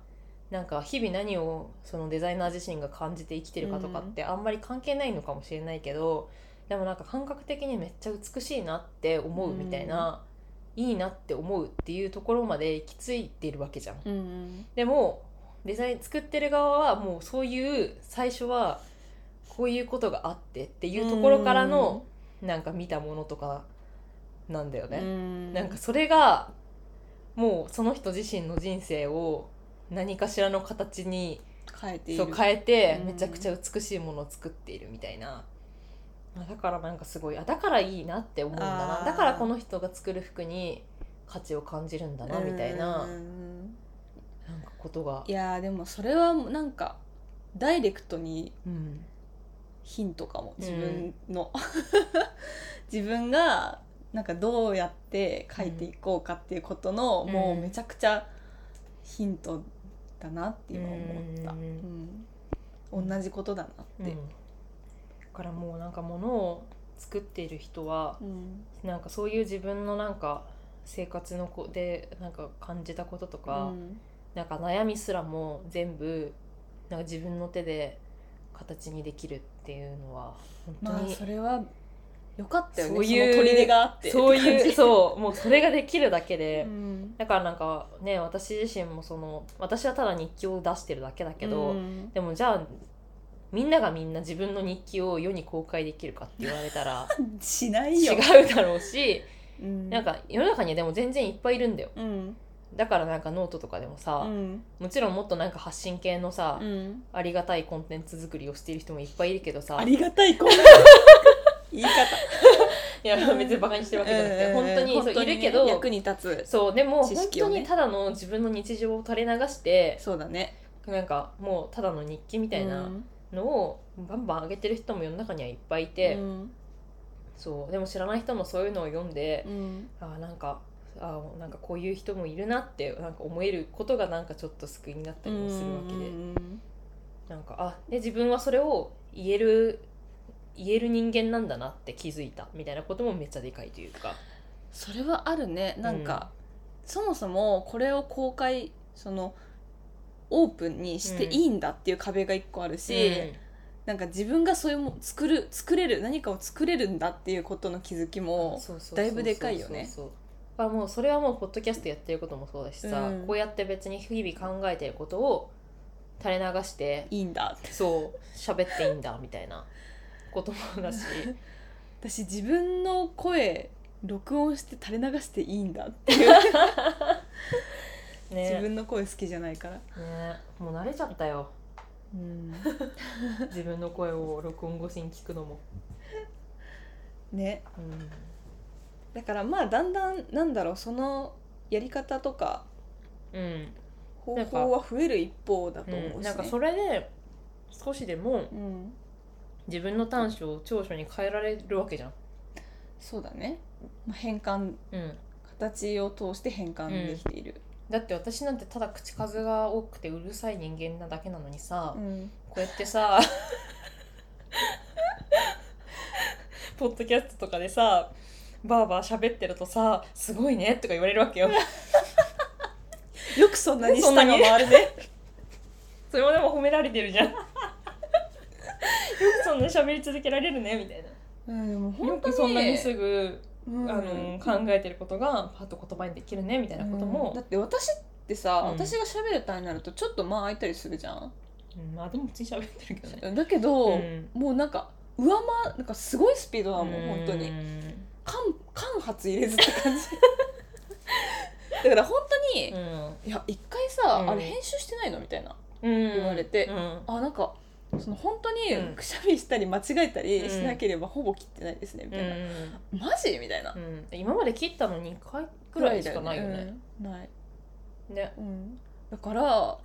なんか日々何をそのデザイナー自身が感じて生きてるかとかってあんまり関係ないのかもしれないけど、うん、でもなんか感覚的にめっちゃ美しいなって思うみたいな、うん、いいなって思うっていうところまで行き着いてるわけじゃん、うん、でもデザイン作ってる側はもうそういう最初はこういうことがあってっていうところからのなんか見たものとかなんだよね。なんかそれがもうその人自身の人生を何かしらの形に変えてめちゃくちゃ美しいものを作っているみたいな。だからなんかすごい、だからいいなって思うんだな、だからこの人が作る服に価値を感じるんだなみたいな、なんかことが。いやでもそれはなんかダイレクトに、うんヒントかも、自分がなんかどうやって書いていこうかっていうことの、うん、もうめちゃくちゃヒントだなって今思った、うん、同じことだなって、うん、だからもうなんか物を作っている人は、うん、なんかそういう自分のなんか生活のでなんか感じたこととか、うん、なんか悩みすらも全部なんか自分の手で形にできるっていうのは本当に、まあ、それは良かったよね。そういう砦があってそうもうそれができるだけで、うん、だからなんかね私自身もその私はただ日記を出してるだけだけど、うん、でもじゃあみんながみんな自分の日記を世に公開できるかって言われたらしないよ、違うだろうし、うん、なんか世の中にはでも全然いっぱいいるんだよ、うんだからなんかノートとかでもさ、うん、もちろんもっとなんか発信系のさ、うん、ありがたいコンテンツ作りをしている人もいっぱいいるけどさ、ありがたいコンテンツ言い方いや別にバカにしてるわけじゃなくて、本当にいるけど、ね、役に立つそうでも、ね、本当にただの自分の日常を垂れ流してそうだね、なんかもうただの日記みたいなのをバンバン上げてる人も世の中にはいっぱいいて、うん、そうでも知らない人もそういうのを読んで、うん、なんかこういう人もいるなってなんか思えることがなんかちょっと救いになったりもするわけで、なんかあで自分はそれを言える人間なんだなって気づいたみたいなこともめっちゃでかいというか、それはあるね。なんか、うん、そもそもこれを公開そのオープンにしていいんだっていう壁が一個あるし、うん、なんか自分がそういうも作れる何かを作れるんだっていうことの気づきもだいぶでかいよね。もうそれはもうポッドキャストやってることもそうだしさ、うん、こうやって別に日々考えてることを垂れ流していいんだって、そう喋っていいんだみたいなこともだし私自分の声録音して垂れ流していいんだっていうね、自分の声好きじゃないから、ね、もう慣れちゃったよ、うん、自分の声を録音越しに聞くのもね、うん、だからまあだんだんなんだろう、そのやり方とか、うん、方法は増える一方だと思うし、ね、うん、なんかそれで少しでも自分の短所を長所に変えられるわけじゃん。そうだね、変換、うん、形を通して変換できている、うん、だって私なんてただ口数が多くてうるさい人間なだけなのにさ、うん、こうやってさポッドキャストとかでさバーバー喋ってるとさ、すごいねとか言われるわけよよくそんなに舌が回るねそれもでも褒められてるじゃんよくそんなに喋り続けられるねみたいな、うん、でも本当によくそんなにすぐ考えてることがパッと言葉にできるねみたいなことも、うん、だって私ってさ、うん、私が喋るタイになるとちょっと間空いたりするじゃん、うん、まあでも普通に喋ってるけどね。だけど、うん、もうなんかなんかすごいスピードだもん、本当に間髪入れずって感じだから本当に、うん、いや一回さ、うん、あれ編集してないのみたいな、うん、言われて、うん、あなんかその本当にくしゃみしたり間違えたりしなければほぼ切ってないですね、うん、みたいな、うん、マジみたいな、うん、今まで切ったの2回くらいしかないよね、うん、ないね、うん、だから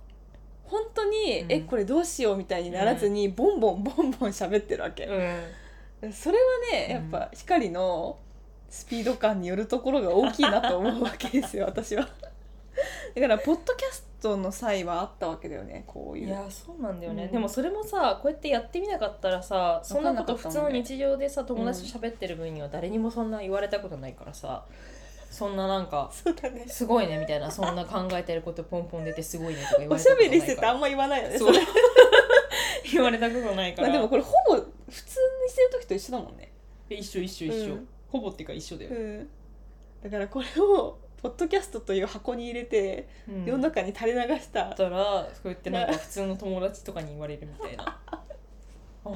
本当に、うん、これどうしようみたいにならずに、うん、ボンボンボンボン喋ってるわけ、うん、それはねやっぱ光のスピード感によるところが大きいなと思うわけですよ私はだからポッドキャストの際はあったわけだよね、こういう。いやそうなんだよね、うん、でもそれもさこうやってやってみなかったらさ、そんなこと普通の日常でさ友達と喋ってる分には誰にもそんな言われたことないからさ、うん、そんななんかそうだ、ね、すごいねみたいな、そんな考えてることポンポン出てすごいねとか言われたことないからおしゃべりしててあんま言わないよね、そう言われたことないから、まあ、でもこれほぼ普通にしてる時と一緒だもんね。一緒、うん、ほぼっていうか一緒だよ、うん、だからこれをポッドキャストという箱に入れて、うん、世の中に垂れ流したらそうやってなんか普通の友達とかに言われるみたいなあ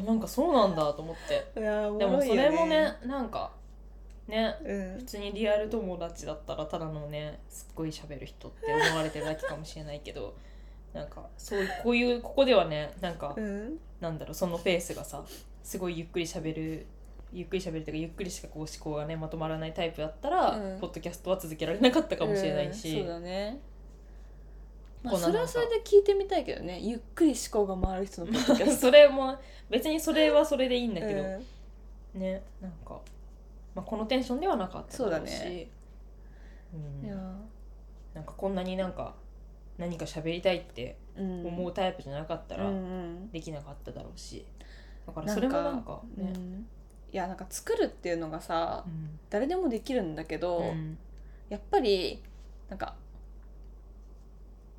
なんかそうなんだと思っていや、ね、でもそれもねなんかね、うん、普通にリアル友達だったらただのねすっごい喋る人って思われてるだけかもしれないけどなんかそうこういうここではねなんか、うん、なんだろうそのペースがさすごいゆっくり喋るというかゆっくりしかこう思考がねまとまらないタイプだったら、うん、ポッドキャストは続けられなかったかもしれないし、そうだね、まあ、それはそれで聞いてみたいけどね、ゆっくり思考が回る人のポッドキャストそれも別にそれはそれでいいんだけど、うん、ねなんか、まあ、このテンションではなかったし、そうだね、うん、いやなんかこんなになんか何か喋りたいって思うタイプじゃなかったらできなかっただろうし、だからそれもなんかね、うんいやなんか作るっていうのがさ、うん、誰でもできるんだけど、うん、やっぱりなんか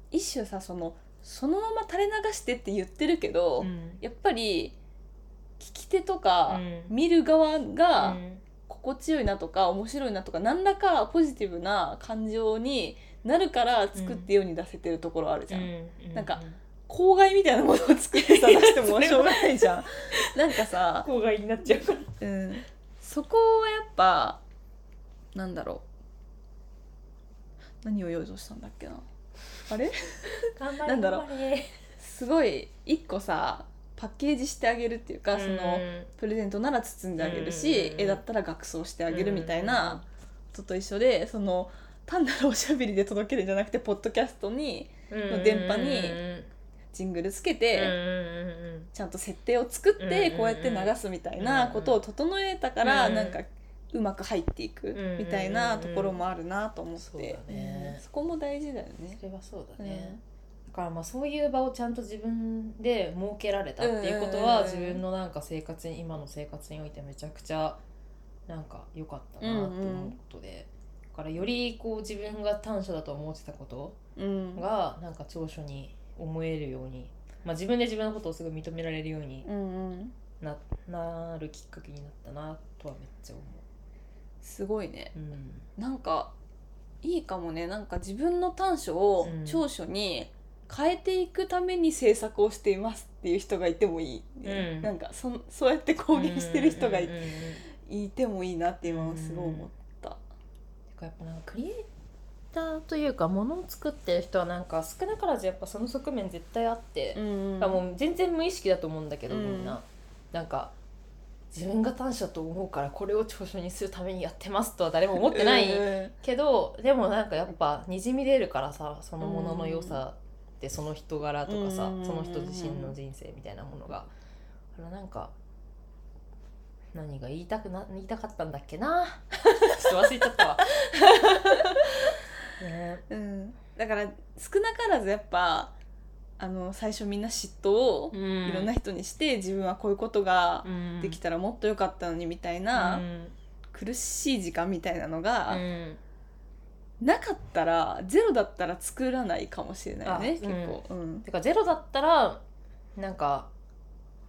一種さそのまま垂れ流してって言ってるけど、うん、やっぱり聞き手とか見る側が心地よいなとか、うん、面白いなとか何らかポジティブな感情になるから作ってように出せてるところあるじゃん、うん、なんか公害みたいなものを作って探してもしょうがないじゃんなんかさ公害になっちゃうから、うん、そこはやっぱなんだろう何を用意したんだっけなあれなんだろうすごい一個さパッケージしてあげるっていうか、そのプレゼントなら包んであげるし、絵だったら額装してあげるみたいなことと一緒で、その単なるおしゃべりで届けるんじゃなくてポッドキャストにの電波にジングルつけて、ちゃんと設定を作ってこうやって流すみたいなことを整えたから、なんかうまく入っていくみたいなところもあるなと思って、 そうだね、そこも大事だよね。それはそうだね、からまあそういう場をちゃんと自分で設けられたっていうことは自分のなんか生活に今の生活においてめちゃくちゃなんか良かったなって思うことで、うんうん、だからよりこう自分が短所だと思ってたことがなんか長所に思えるように、まあ、自分で自分のことをすぐ認められるように なるきっかけになったなとはめっちゃ思う。すごいね、うん、なんかいいかもね。なんか自分の短所を長所に変えていくために制作をしていますっていう人がいてもいい、うん、なんかそうやって公言してる人が いてもいいなって今はすごい思った、うん、てかやっぱなんかクリエイターというかものを作ってる人はなんか少なからずやっぱその側面絶対あって、うん、だからもう全然無意識だと思うんだけど、みんな、うん、なんか自分が短所と思うからこれを長所にするためにやってますとは誰も思ってないけど、でもなんかやっぱにじみ出るからさ、そのものの良さでその人柄とかさ、その人自身の人生みたいなものが、なんか何が言いたかったんだっけなちょっと忘れちゃったわ、ね、うん、だから少なからずやっぱ最初みんな嫉妬をいろんな人にして、うん、自分はこういうことができたらもっと良かったのにみたいな、うん、苦しい時間みたいなのが、うん、なかったらゼロだったら作らないかもしれないよね、結構、うんうん、てかゼロだったらなんか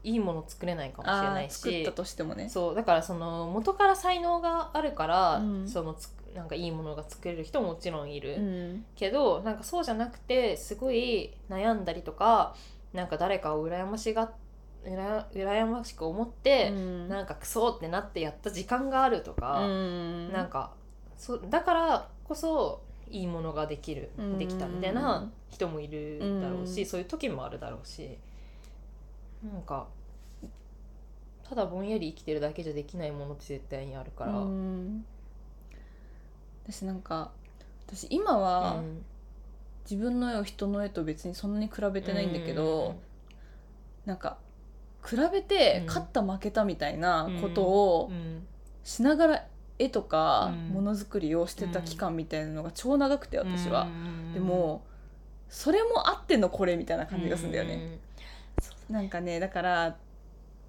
いいもの作れないかもしれないし、作ったとしてもね。そうだからその元から才能があるから、うん、そのなんかいいものが作れる人ももちろんいる、うん、けどなんかそうじゃなくてすごい悩んだりとか、なんか誰かを羨ましく思って、うん、なんかクソってなってやった時間があるとか、うん、なんかだからこそいいものができたみたいな人もいるだろうし、うん、そういう時もあるだろうし、なんかただぼんやり生きてるだけじゃできないものって絶対にあるから、うん、私今は自分の絵を人の絵と別にそんなに比べてないんだけど、うん、なんか比べて勝った負けたみたいなことをしながら絵とかものづくりをしてた期間みたいなのが超長くて、私は、でもそれもあってのこれみたいな感じがするんだよね、うん、なんかね、だから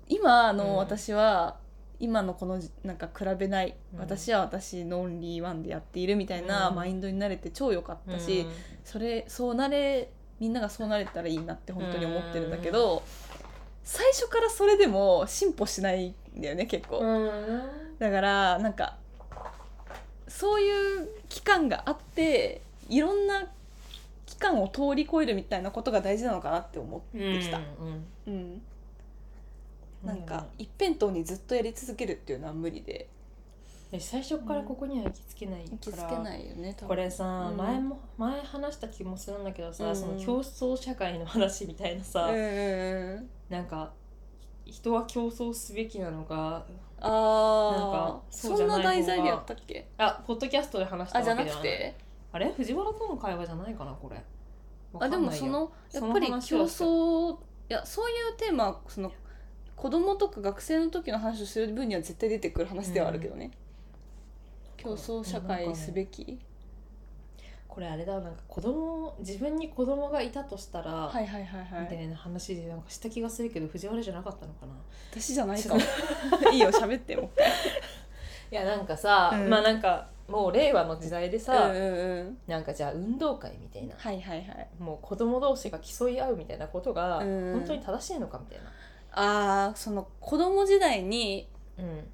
今の私は今のこのなんか比べない、うん、私は私のオンリーワンでやっているみたいなマインドになれて超良かったし、うん、みんながそうなれたらいいなって本当に思ってるんだけど、うん、最初からそれでも進歩しないんだよね、結構、うん、だからなんかそういう期間があって、いろんな期間を通り越えるみたいなことが大事なのかなって思ってきた、うん、うん、なんか一辺倒にずっとやり続けるっていうのは無理で、最初からここには行きつけないから、よね、これさ、うん、前話した気もするんだけどさ、うん、その競争社会の話みたいなさ、うん、なんか人は競争すべきなのか、あ、なんかそうじゃない方が、そんな題材でやったっけ？あ、ポッドキャストで話したわけじゃない。あ、じゃなくて、あれ藤原との会話じゃないかな、これ。あ、でもやっぱり競争、いや、そういうテーマ、その子供とか学生の時の話をする分には絶対出てくる話ではあるけどね、うん、競争社会すべき、ね、これあれだ、なんか自分に子供がいたとしたら、はいはいはいはい、みたいな話でなんかした気がするけど、藤原じゃなかったのかな、私じゃないかもいいよ、喋ってもいやなんかさ、うん、まあなんかもう令和の時代でさ、うんうん、なんかじゃあ運動会みたいな、はいはいはい、もう子供同士が競い合うみたいなことが本当に正しいのかみたいな、その子供時代に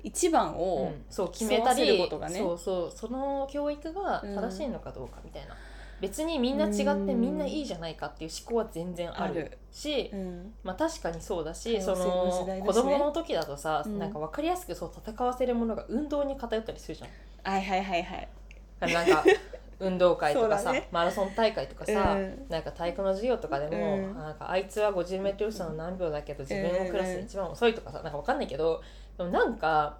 一番を決めたり、その教育が正しいのかどうかみたいな、うん、別にみんな違ってみんないいじゃないかっていう思考は全然あるし、うん、まあ確かにそうだし、その子供の時だとさ、うん、なんか分かりやすくそう戦わせるものが運動に偏ったりするじゃん、はいはいはいはい、なんか運動会とかさ、ね、マラソン大会とかさ、うん、なんか体育の授業とかでも、うん、なんかあいつは 50m 走の何秒だけど自分のクラスで一番遅いとかさ、なんか分かんないけど、でもなんか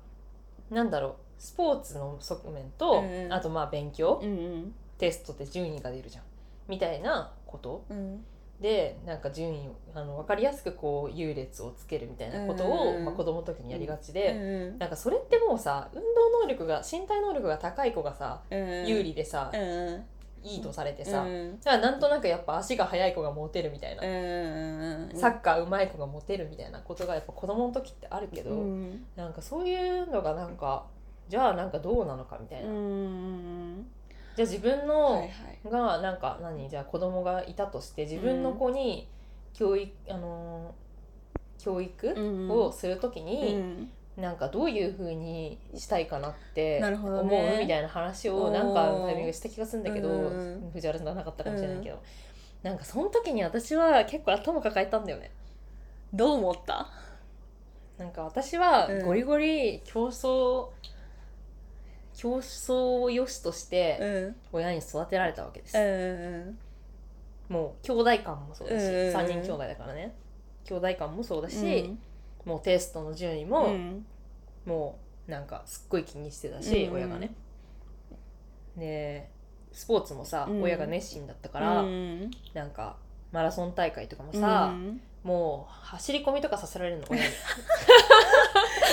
なんだろう、スポーツの側面と、うん、あとまあ勉強、うん、テストで順位が出るじゃんみたいなこと、うん、でなんか順位を分かりやすくこう優劣をつけるみたいなことを、うんまあ、子供の時にやりがちで、うん、なんかそれってもうさ、身体能力が高い子がさ、有利でさ、いいとされてさ、うん、だからなんとなくやっぱ足が速い子がモテるみたいな、うん、サッカーうまい子がモテるみたいなことがやっぱ子供の時ってあるけど、うん、なんかそういうのがなんかじゃあなんかどうなのかみたいな、うん、じゃあ自分のがなんか何、じゃあ子供がいたとして自分の子に教育をするときに、うん、なんかどういう風にしたいかなって思う、ね、みたいな話をなんかタイミングした気がするんだけど、うん、藤原さんはなかったかもしれないけど、うん、なんかその時に私は結構頭抱えたんだよね。どう思った？なんか私はゴリゴリ競争を良しとして親に育てられたわけです、うん、もう兄弟感もそうだし、うん、3人兄弟だからね、兄弟感もそうだし、うん、もうテストの順位も、うん、もうなんかすっごい気にしてたし、うん、親がね、でスポーツもさ、うん、親が熱心だったから、うん、なんかマラソン大会とかもさ、うん、もう走り込みとかさせられるの親に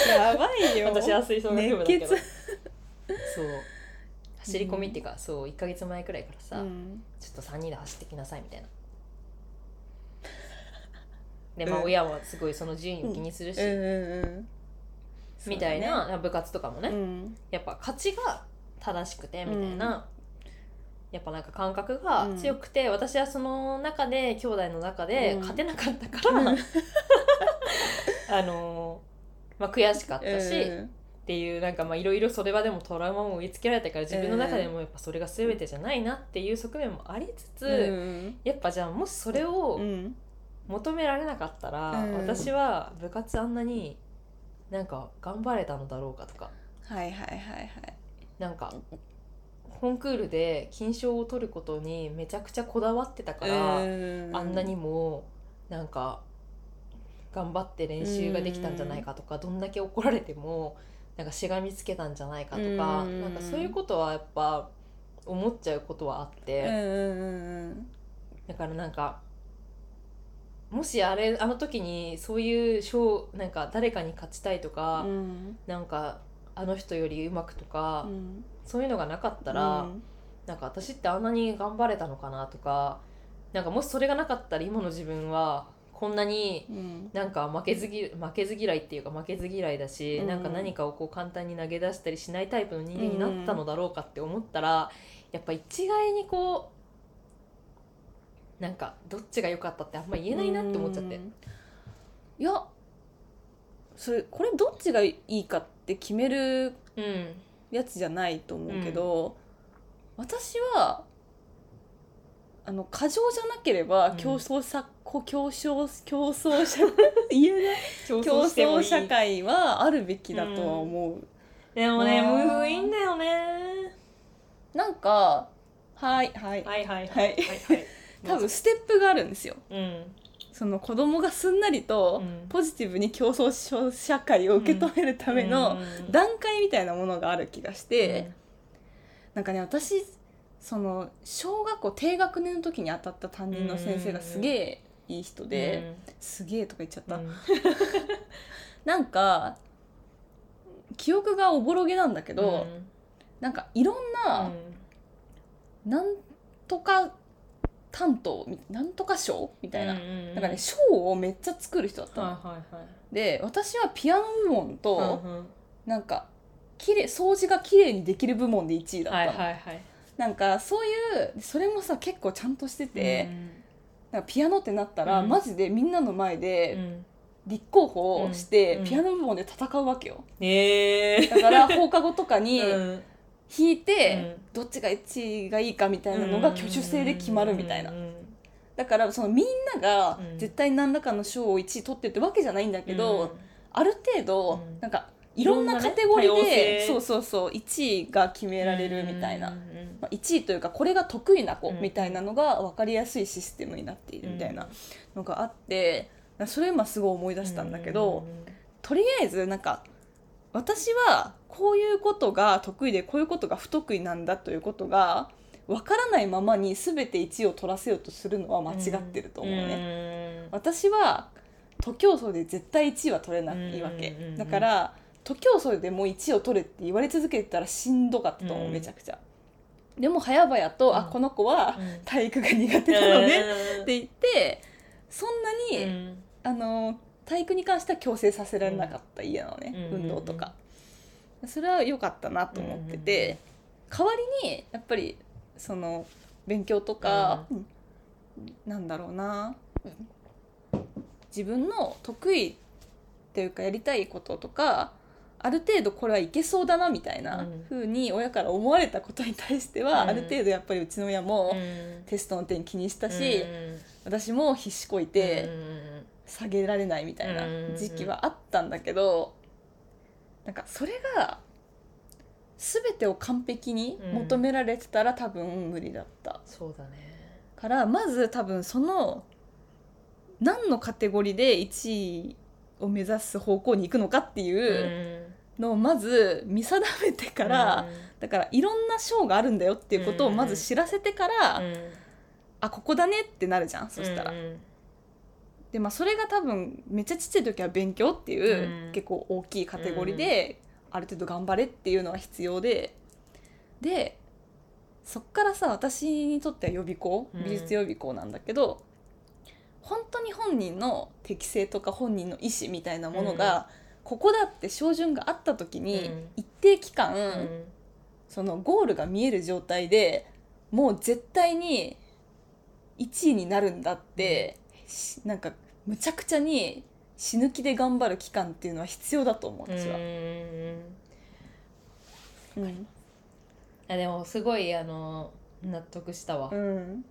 やばいよ私は吹奏楽部だけどそう走り込みっていうか、うん、そう1ヶ月前くらいからさ、うん、ちょっと3人で走ってきなさいみたいなで、まあ、親はすごいその順位を気にするし、うんうんうん、みたいな、ね、部活とかもね、うん、やっぱ勝ちが正しくてみたいな、うん、やっぱなんか感覚が強くて、うん、私はその中で兄弟の中で勝てなかったから、うん、まあ、悔しかったし、うん、っていうなんかまあいろいろそれはでもトラウマも植え付けられたから自分の中でもやっぱそれが全てじゃないなっていう側面もありつつ、うん、やっぱじゃあもしそれを、うん、求められなかったら、うん、私は部活あんなになんか頑張れたのだろうかとか、はいはいはいはい、なんかコンクールで金賞を取ることにめちゃくちゃこだわってたから、あんなにもなんか頑張って練習ができたんじゃないかとか、どんだけ怒られてもなんかしがみつけたんじゃないかとか、なんかそういうことはやっぱ思っちゃうことはあって、だからなんかもしあの時にそういうなんか誰かに勝ちたいとか、うん、なんかあの人よりうまくとか、うん、そういうのがなかったら、うん、なんか私ってあんなに頑張れたのかなとか、なんかもしそれがなかったら今の自分はこんなになんか負けず嫌いっていうか負けず嫌いだし、うん、なんか何かをこう簡単に投げ出したりしないタイプの人間になったのだろうかって思ったら、やっぱ一概にこうなんかどっちが良かったってあんま言えないなって思っちゃって、いやこれどっちがいいかって決めるやつじゃないと思うけど、うん、私は過剰じゃなければ競争社会はあるべきだとは思う、うん、でもね、ムーブいいんだよね、なんかはいはいはいはいはい多分ステップがあるんですよ、うん、その子供がすんなりとポジティブに競争社会を受け止めるための段階みたいなものがある気がして、うん、なんかね、私その小学校低学年の時に当たった担任の先生がすげえいい人で、うん、すげえとか言っちゃった、うん、なんか記憶がおぼろげなんだけど、うん、なんかいろんな、うん、なんとか賞みたいな、うんうんうん、なんかね、賞をめっちゃ作る人だったの、はいはいはい、で私はピアノ部門と、うんうん、なんか掃除がきれいにできる部門で1位だったの、はいはいはい、なんかそういうそれもさ結構ちゃんとしてて、うん、なんかピアノってなったら、うん、マジでみんなの前で、うん、立候補をして、うん、ピアノ部門で戦うわけよ、だから放課後とかに、うん弾いて、うん、どっちが1位がいいかみたいなのが挙手制で決まるみたいな、だからそのみんなが絶対何らかの賞を1位取ってってわけじゃないんだけど、うん、ある程度なんかいろんなカテゴリーで、そうそうそう1位が決められるみたいな、まあ、1位というかこれが得意な子みたいなのが分かりやすいシステムになっているみたいなのがあって、それ今すごい思い出したんだけど、とりあえずなんか私はこういうことが得意でこういうことが不得意なんだということが分からないままに全て1位を取らせようとするのは間違ってると思うね、うん、私は徒競走で絶対1位は取れないわけ、うん、だから徒競走でも1位を取れって言われ続けてたらしんどかったと思う、めちゃくちゃ、でも早々と、うん、あこの子は体育が苦手なのね、うん、って言ってそんなに、うん、体育に関しては強制させられなかった家なのね、うん、運動とか、うん、それは良かったなと思ってて、うん、代わりにやっぱりその勉強とか、うん、なんだろうな、うん、自分の得意っていうかやりたいこととかある程度これはいけそうだなみたいな風に親から思われたことに対しては、うん、ある程度やっぱりうちの親もテストの点気にしたし、うん、私も必死こいて下げられないみたいな時期はあったんだけど、なんかそれが全てを完璧に求められてたら多分無理だった、うん、そうだね。からまず多分その何のカテゴリーで1位を目指す方向に行くのかっていうのをまず見定めてから、うん、だからいろんな賞があるんだよっていうことをまず知らせてから、うん、あここだねってなるじゃん。そしたら、うん、でまあそれが多分めっちゃちっちゃい時は勉強っていう、うん、結構大きいカテゴリーで、うん、ある程度頑張れっていうのは必要で、でそっからさ私にとっては予備校、美術予備校なんだけど、うん本当に本人の適性とか本人の意思みたいなものが、うん、ここだって照準があった時に一定期間、うん、そのゴールが見える状態でもう絶対に1位になるんだって、うん、なんかむちゃくちゃに死ぬ気で頑張る期間っていうのは必要だと思う私は、うんうん、あでもすごい納得したわ、うん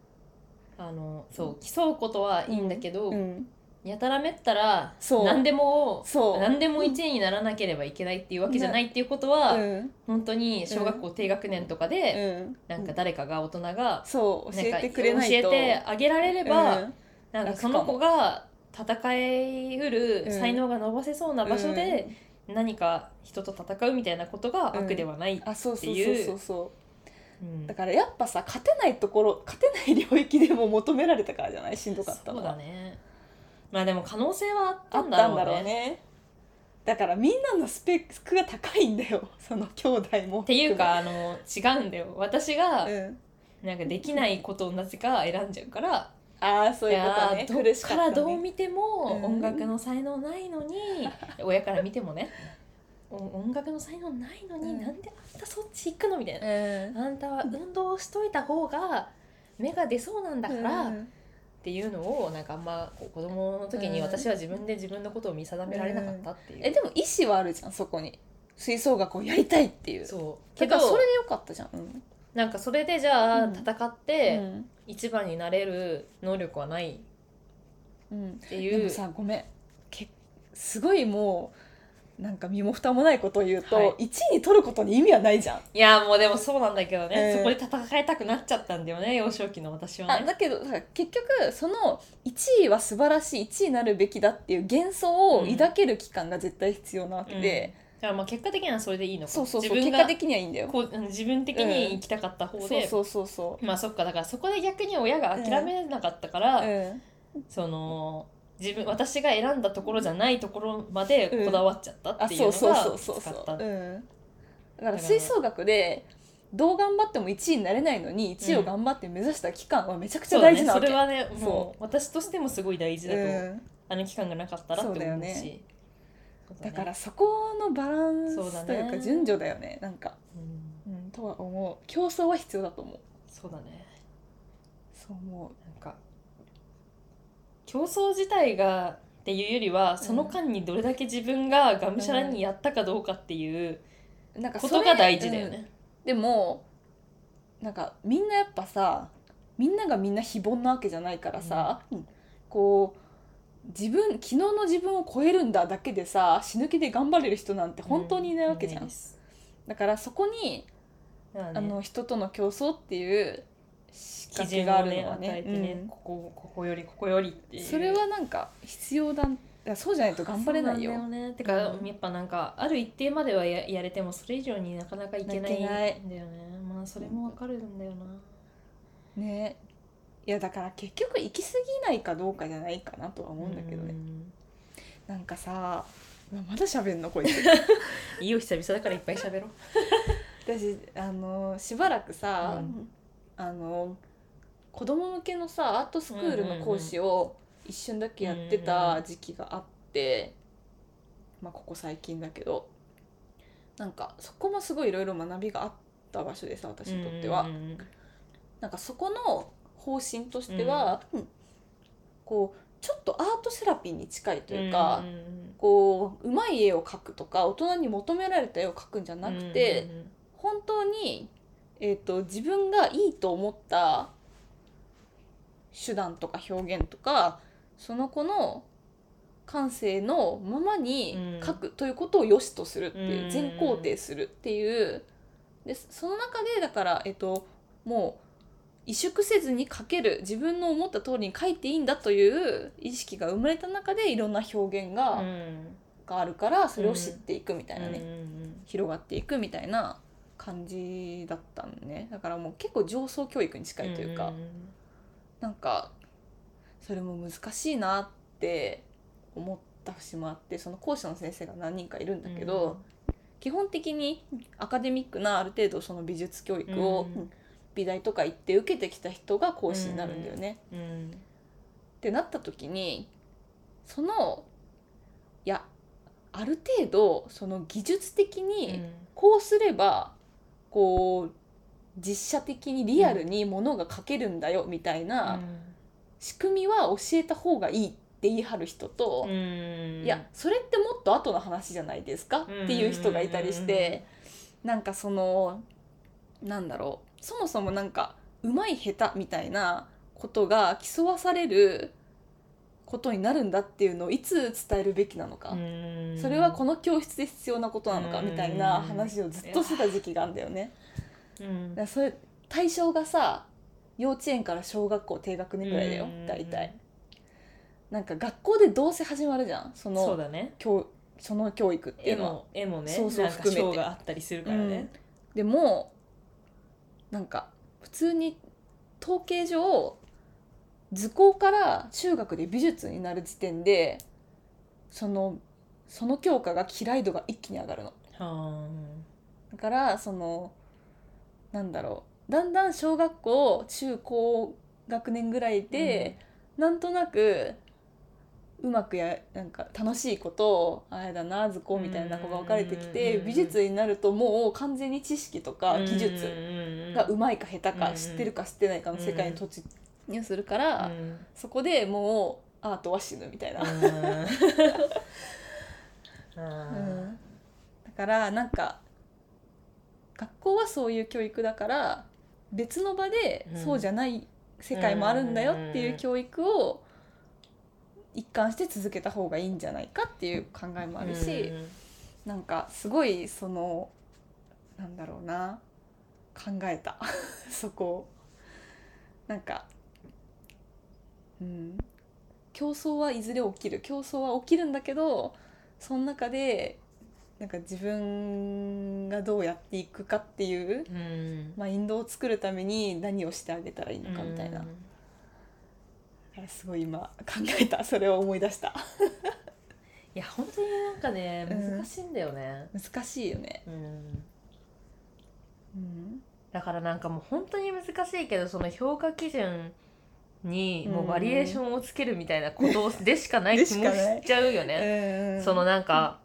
そう競うことはいいんだけど、うん、やたらめったら何でも1位にならなければいけないっていうわけじゃないっていうことは、うん、本当に小学校低学年とかで、うん、なんか誰かが大人が、うん、教えてくれないと教えてあげられれば、うん、なんかその子が戦いうる才能が伸ばせそうな場所で、うん、何か人と戦うみたいなことが悪ではないっていうだからやっぱさ勝てないところ勝てない領域でも求められたからじゃない。しんどかったのはそうだね。まあでも可能性はあったんだろう ね。だからみんなのスペックが高いんだよその兄弟もっていうか違うんだよ私が、うん、なんかできないことをなぜか選んじゃうからあそういうことね。どっからどう見ても音楽の才能ないのに、うん、親から見てもね音楽の才能ないのに、うん、なんであんたそっち行くのみたいな、うん、あんたは運動しといた方が芽が出そうなんだから、うん、っていうのをなんかあんまこう子供の時に私は自分で自分のことを見定められなかったっていう、うん、でも意思はあるじゃんそこに吹奏楽をやりたいっていう。そうけどだからそれでよかったじゃん、うん、なんかそれでじゃあ戦って一番になれる能力はないっていう、うんうん、でもさごめんすごいもうなんか身も蓋もないことを言うと、はい、1位に取ることに意味はないじゃん。いやもうでもそうなんだけどね、そこで戦いたくなっちゃったんだよね幼少期の私はね。あだけど結局その1位は素晴らしい1位になるべきだっていう幻想を抱ける期間が絶対必要なわけで、うん、だからまあ結果的にはそれでいいのか。そうそうそう結果的にはいいんだよ。こう自分的に行きたかった方で、うん、そうまあそっかだからそこで逆に親が諦めなかったから、うんうん、その私が選んだところじゃないところまでこだわっちゃったっていうのが使った。だから吹奏楽でどう頑張っても1位になれないのに1位を頑張って目指した期間はめちゃくちゃ大事なわけ、うん ね、それはねもう私としてもすごい大事だと、うん、あの期間がなかったらって思うしそうだよ、ね、だからそこのバランスというか順序だよねなんか、うんうん、とは思う。競争は必要だと思う。そうだねそう思う。なんか競争自体がっていうよりはその間にどれだけ自分ががむしゃらにやったかどうかっていうことが大事だよね、うんうん、でもなんかみんなやっぱさみんながみんな非凡なわけじゃないからさ、うん、こう昨日の自分を超えるんだだけでさ死ぬ気で頑張れる人なんて本当にいないわけじゃん、うんうん、だからそこに、ね、人との競争っていう基準があるのはね、うん、ここよりっていうそれはなんか必要だ。そうじゃないと頑張れないよ。そうなんだよね。てか、うん、やっぱなんかある一定までは やれてもそれ以上になかなかいけないんだよね。まあそれもわかるんだよな。ね。いやだから結局行き過ぎないかどうかじゃないかなとは思うんだけどね。うんなんかさまだ喋んのこいついいよ久々だからいっぱい喋ろう私しばらくさ、うん、子供向けのさアートスクールの講師を一瞬だけやってた時期があって、まあここ最近だけど、なんかそこもすごいいろいろ学びがあった場所でさ、私にとっては、なんかそこの方針としては、こうちょっとアートセラピーに近いというか、こううまい絵を描くとか大人に求められた絵を描くんじゃなくて、本当に、自分がいいと思った手段とか表現とかその子の感性のままに描くということを良しとするっていう、全肯定するっていう。でその中でだから、もう萎縮せずに描ける、自分の思った通りに描いていいんだという意識が生まれた中でいろんな表現 があるから、それを知っていくみたいなね、広がっていくみたいな感じだったんね。だからもう結構上層教育に近いというか、なんかそれも難しいなって思った節もあって、その講師の先生が何人かいるんだけど、基本的にアカデミックなある程度その美術教育を美大とか行って受けてきた人が講師になるんだよね、ってなった時に、そのいやある程度その技術的にこうすればこう実写的にリアルにものが描けるんだよみたいな仕組みは教えた方がいいって言い張る人と、いやそれってもっと後の話じゃないですかっていう人がいたりして、なんかそのなんだろう、そもそもなんか上手い下手みたいなことが競わされることになるんだっていうのをいつ伝えるべきなのか、それはこの教室で必要なことなのかみたいな話をずっとしてた時期があるんだよね。だそれ対象がさ、幼稚園から小学校低学年ぐらいだよ大体。なんか学校でどうせ始まるじゃん、そのそうだね、その教育っていうのは絵もね、そうそう含めてなんか賞があったりするからね、でもなんか普通に統計上図工から中学で美術になる時点でその教科が嫌い度が一気に上がるの。だからそのなんだろう、だんだん小学校中高学年ぐらいで、なんとなくうまくなんか楽しいことをあれだな図工みたいな子が分かれてきて、美術になるともう完全に知識とか技術がうまいか下手か、知ってるか知ってないかの世界に突入するから、そこでもうアートは死ぬみたいなだからなんか学校はそういう教育だから、別の場でそうじゃない世界もあるんだよっていう教育を一貫して続けた方がいいんじゃないかっていう考えもあるし、なんかすごいそのなんだろうな、考えたそこなんか、競争はいずれ起きる、競争は起きるんだけど、その中でなんか自分がどうやっていくかっていう、マインドを作るために何をしてあげたらいいのかみたいな、すごい今考えた、それを思い出したいや本当になんかね、難しいんだよね、難しいよね、だからなんかもう本当に難しいけど、その評価基準にもうバリエーションをつけるみたいなことでしかない気もしちゃうよねそのなんか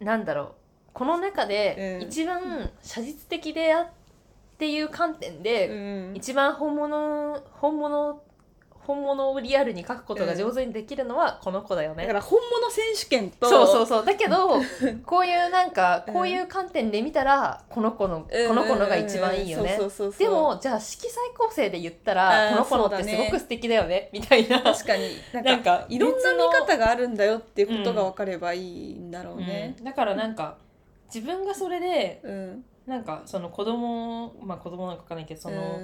なんだろう、この中で一番写実的であっていう観点で、一番本物をリアルに描くことが上手にできるのはこの子だよね、だから本物選手権とそうだけどこういうなんかこういう観点で見たらこの子のが一番いいよね、でもじゃあ色彩構成で言ったらこの子のってすごく素敵だよねみたいな、確かになんかいろんな見方があるんだよっていうことが分かればいいんだろうね、だからなんか自分がそれで、なんかその子供なんか分かんないけど、その、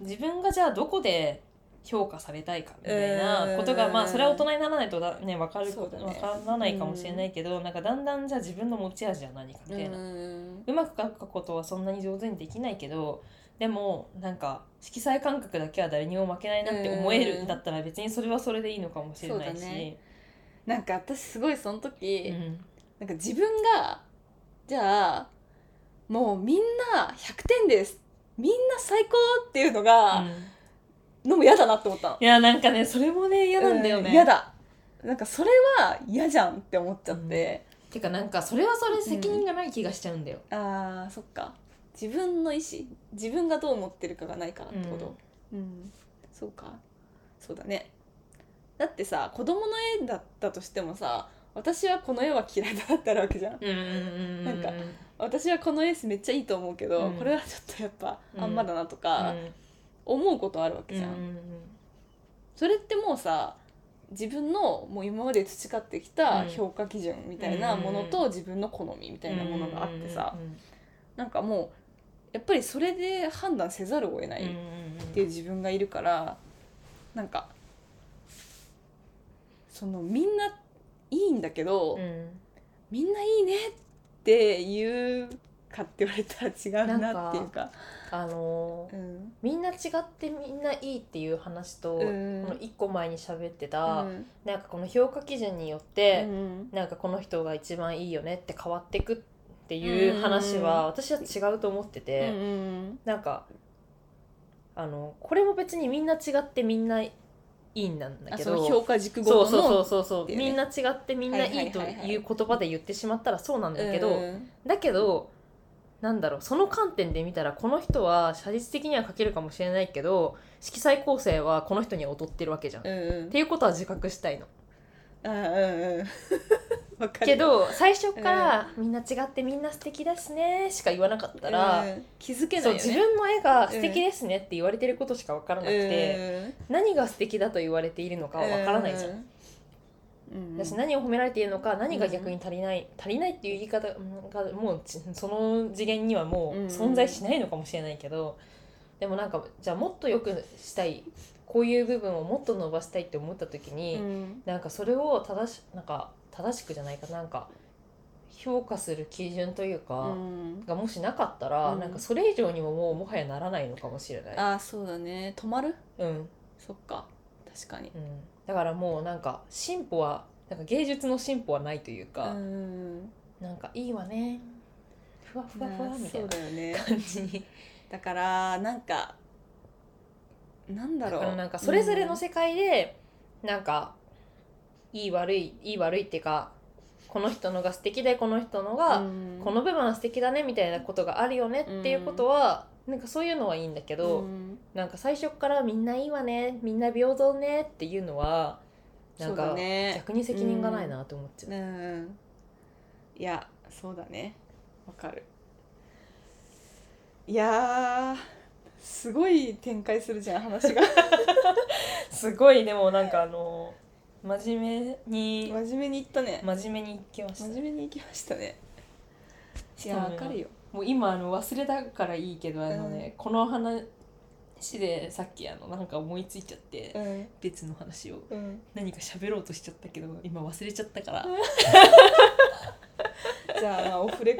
自分がじゃあどこで評価されたいかみたいなことが、まあそれは大人にならないとね分からないかもしれないけど、なんかだんだんじゃあ自分の持ち味は何かみたいな、うまく描くことはそんなに上手にできないけど、でもなんか色彩感覚だけは誰にも負けないなって思えるんだったら別にそれはそれでいいのかもしれないし、なんか私すごいその時、なんか自分がじゃあもうみんな100点ですみんな最高っていうのが、うん、のも嫌だなって思ったの。いやなんかねそれもね嫌なんだよね、うん、嫌だなんかそれは嫌じゃんって思っちゃって、うん、てかなんかそれはそれ責任がない気がしちゃうんだよ、うん、あーそっか自分の意思自分がどう思ってるかがないからってこと、うんうん、そうかそうだね。だってさ子供の絵だったとしてもさ私はこの絵は嫌いだったらわけじゃん。なんか私はこの絵めっちゃいいと思うけど、うん、これはちょっとやっぱあんまだなとか思うことあるわけじゃん、うんうん、それってもうさ自分のもう今まで培ってきた評価基準みたいなものと自分の好みみたいなものがあってさ、なんかもうやっぱりそれで判断せざるを得ないっていう自分がいるから、なんかそのみんないいんだけど、うん、みんないいねって言うかって言われたら違うなっていうか、うん、みんな違ってみんないいっていう話と、うん、この1個前に喋ってた、うん、なんかこの評価基準によって、うん、なんかこの人が一番いいよねって変わってくっていう話は私は違うと思ってて、うん、なんかこれも別にみんな違ってみんないいんなんだけど、評価軸ごとのそう、みんな違ってみんないいという言葉で言ってしまったらそうなんだけど、だけどなんだろうその観点で見たらこの人は写実的には描けるかもしれないけど色彩構成はこの人には劣ってるわけじゃん、っていうことは自覚したいの。わかるけど最初からみんな違ってみんな素敵ですねしか言わなかったら、気づけないよね。そう自分の絵が素敵ですねって言われてることしか分からなくて、何が素敵だと言われているのかは分からないじゃん、私何を褒められているのか何が逆に足りない、足りないっていう言い方がもうその次元にはもう存在しないのかもしれないけど、でもなんかじゃあもっと良くしたいこういう部分をもっと伸ばしたいって思った時に、なんかそれを正しくじゃないかなんか評価する基準というか、がもしなかったら、なんかそれ以上にももはやならないのかもしれない。ああそうだね、止まる。うん。そっか確かに。うん、だからもうなんか進歩はなんか芸術の進歩はないというか、なんかいいわねふわふわふわみたいな感じに、ね、だからなんか。なんだろうだからなんかそれぞれの世界でなんかいい悪いっていうかこの人のが素敵でこの人のがこの部分は素敵だねみたいなことがあるよねっていうことはなんかそういうのはいいんだけど、なんか最初からみんないいわねみんな平等ねっていうのはなんか逆に責任がないなと思っちゃう。いやそうだねわかる。いやすごい展開するじゃん話がすごいでもなんか真面目にいったね。真面目にいきましたね。いやわかるよ。もう今忘れたからいいけどこの話でさっきなんか思いついちゃって、別の話を、何か喋ろうとしちゃったけど今忘れちゃったから、じゃあオフレ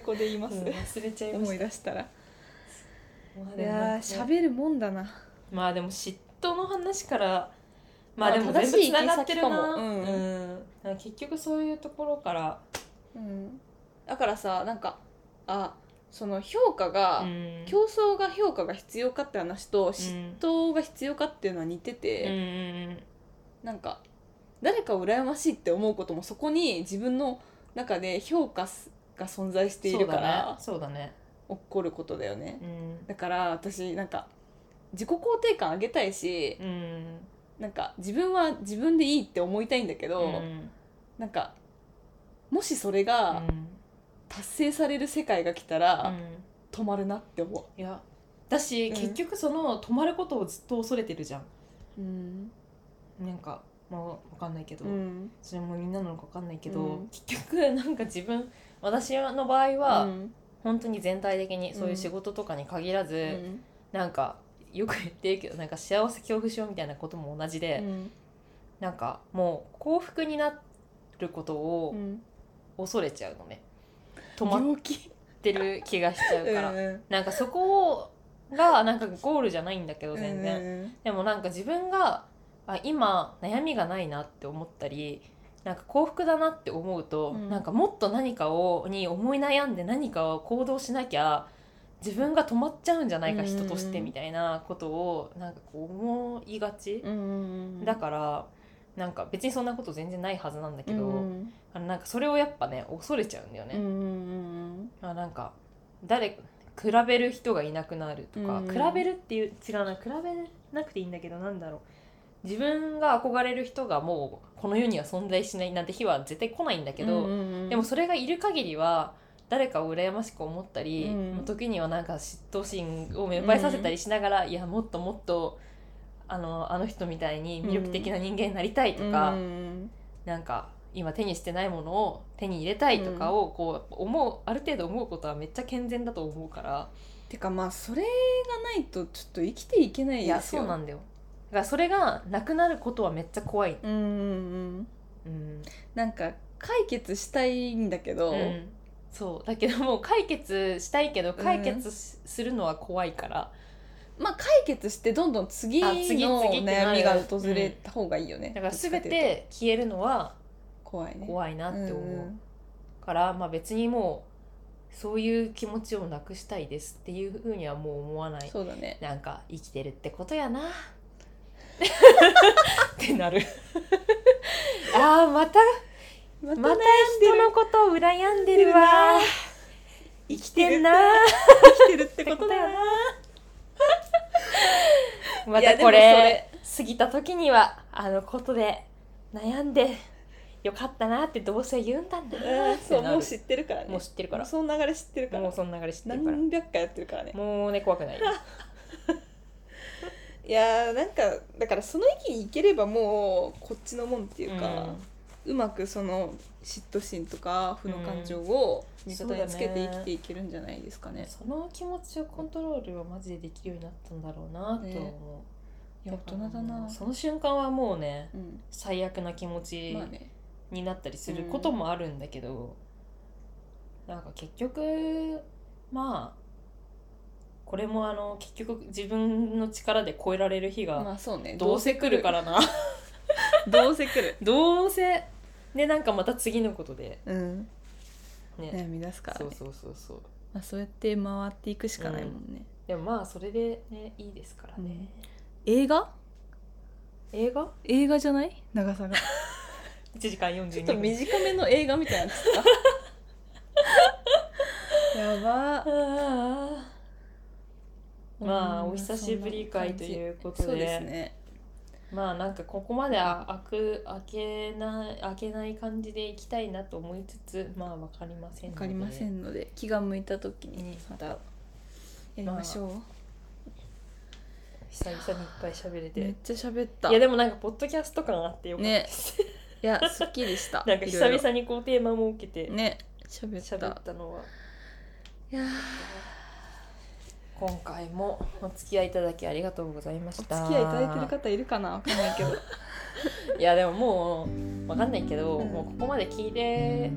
コで言います、忘れちゃいました思い出したら。いや喋るもんだな。まあでも嫉妬の話からまあでも全部つながってるな、なんか結局そういうところから、だからさなんかその評価が、競争が評価が必要かって話と嫉妬が必要かっていうのは似てて、なんか誰かを羨ましいって思うこともそこに自分の中で評価が存在しているからそうだね起こることだよね、だから私なんか自己肯定感上げたいし、なんか自分は自分でいいって思いたいんだけど、なんかもしそれが達成される世界が来たら、止まるなって思う。いやだし、結局その止まることをずっと恐れてるじゃん、なんかまあ分かんないけど、それもみんななのか分かんないけど、結局なんか私の場合は、本当に全体的にそういう仕事とかに限らず、なんかよく言ってるけどなんか幸せ恐怖症みたいなことも同じで、なんかもう幸福になることを恐れちゃうのね、止まってる気がしちゃうからなんかそこがなんかゴールじゃないんだけど全然、でもなんか自分が今悩みがないなって思ったりなんか幸福だなって思うと、うん、なんかもっと何かをに思い悩んで何かを行動しなきゃ自分が止まっちゃうんじゃないか、うん、人としてみたいなことをなんかこう思いがち、うん、だからなんか別にそんなこと全然ないはずなんだけど、うん、なんかそれをやっぱね恐れちゃうんだよね、うん、なんか誰比べる人がいなくなるとか、うん、比べるっていう違うな比べなくていいんだけどなんだろう自分が憧れる人がもうこの世には存在しないなんて日は絶対来ないんだけど、うんうんうん、でもそれがいる限りは誰かを羨ましく思ったり、うん、時にはなんか嫉妬心を芽生えさせたりしながら、うん、いやもっともっとあの人みたいに魅力的な人間になりたいとか、うん、なんか今手にしてないものを手に入れたいとかをこう思うある程度思うことはめっちゃ健全だと思うからてかまあそれがないとちょっと生きていけないですよ。いやそうなんだよだからそれがなくなることはめっちゃ怖い。うんうんうん、なんか解決したいんだけど、うん、そうだけどもう解決したいけど解決するのは怖いから、うん、まあ解決してどんどん次の悩みが訪れた方がいいよね。うん、だから全て消えるのは怖いね。怖いなって思う、うん、からまあ別にもうそういう気持ちをなくしたいですっていうふうにはもう思わない。そうだね。なんか生きてるってことやな。ってなるあーまた人のことを羨んでるわ生きてるな生きてるってことだよなまたこれ過ぎた時にはあのことで悩んでよかったなってどうせ言うんだんだなってなる。そうもう知ってるからね。もう知ってるからその流れ知ってるからもうその流れ知ってるから何百回やってるからねもうね怖くないいやなんかだからその域に行ければもうこっちのもんっていうか、うん、うまくその嫉妬心とか負の感情を味方につけて生きていけるんじゃないですかね。その気持ちをコントロールはマジでできるようになったんだろうなと思う、ね、いや大人だな。その瞬間はもうね、うん、最悪な気持ちになったりすることもあるんだけど、うん、なんか結局まあこれも結局自分の力で超えられる日が、まあそうね、どうせ来るからなどうせ来るどうせでなんかまた次のことで、うんね、悩み出すからね。そう、まあ、そうやって回っていくしかないもんね、うん、でもまあそれで、ね、いいですからね、うん、映画じゃない長さが1時間42分ちょっと短めの映画みたいなですかやばーまあお久しぶり会ということで、そうですね、まあなんかここまで開けない感じでいきたいなと思いつつまあ分かりませんので気が向いた時にまたやりましょう、まあ、久々にいっぱい喋れてめっちゃ喋った。いやでもなんかポッドキャスト感あってよかったです、ね、いやすっきりしたなんか久々にこうテーマ設けてね喋ったのはいや今回もお付き合いいただきありがとうございました。お付き合いいただいてる方いるかなわかんないけどいやでももうわかんないけど、うん、もうここまで聞いて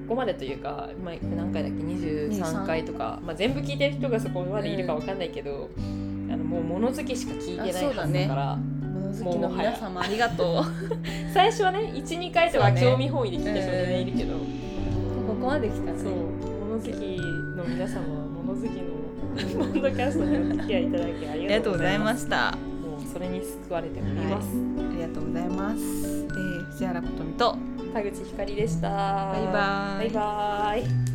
ここまでというか今何回だっけ23回とか、まあ、全部聞いてる人がそこまでいるかわかんないけど、うん、もう物好きしか聞いてないはずだから、ね、物好きの皆様ありがとう最初はね 1,2 回とか興味本位で聞いてる人全員いるけど、ここまで来たね。そう物好きの皆様物好きのポッドキャストにお付き合いいただきありがとうございました。もうそれに救われております、はい。ありがとうございます。藤原琴美と田口ひかりでした。バイバイ。バイバイ。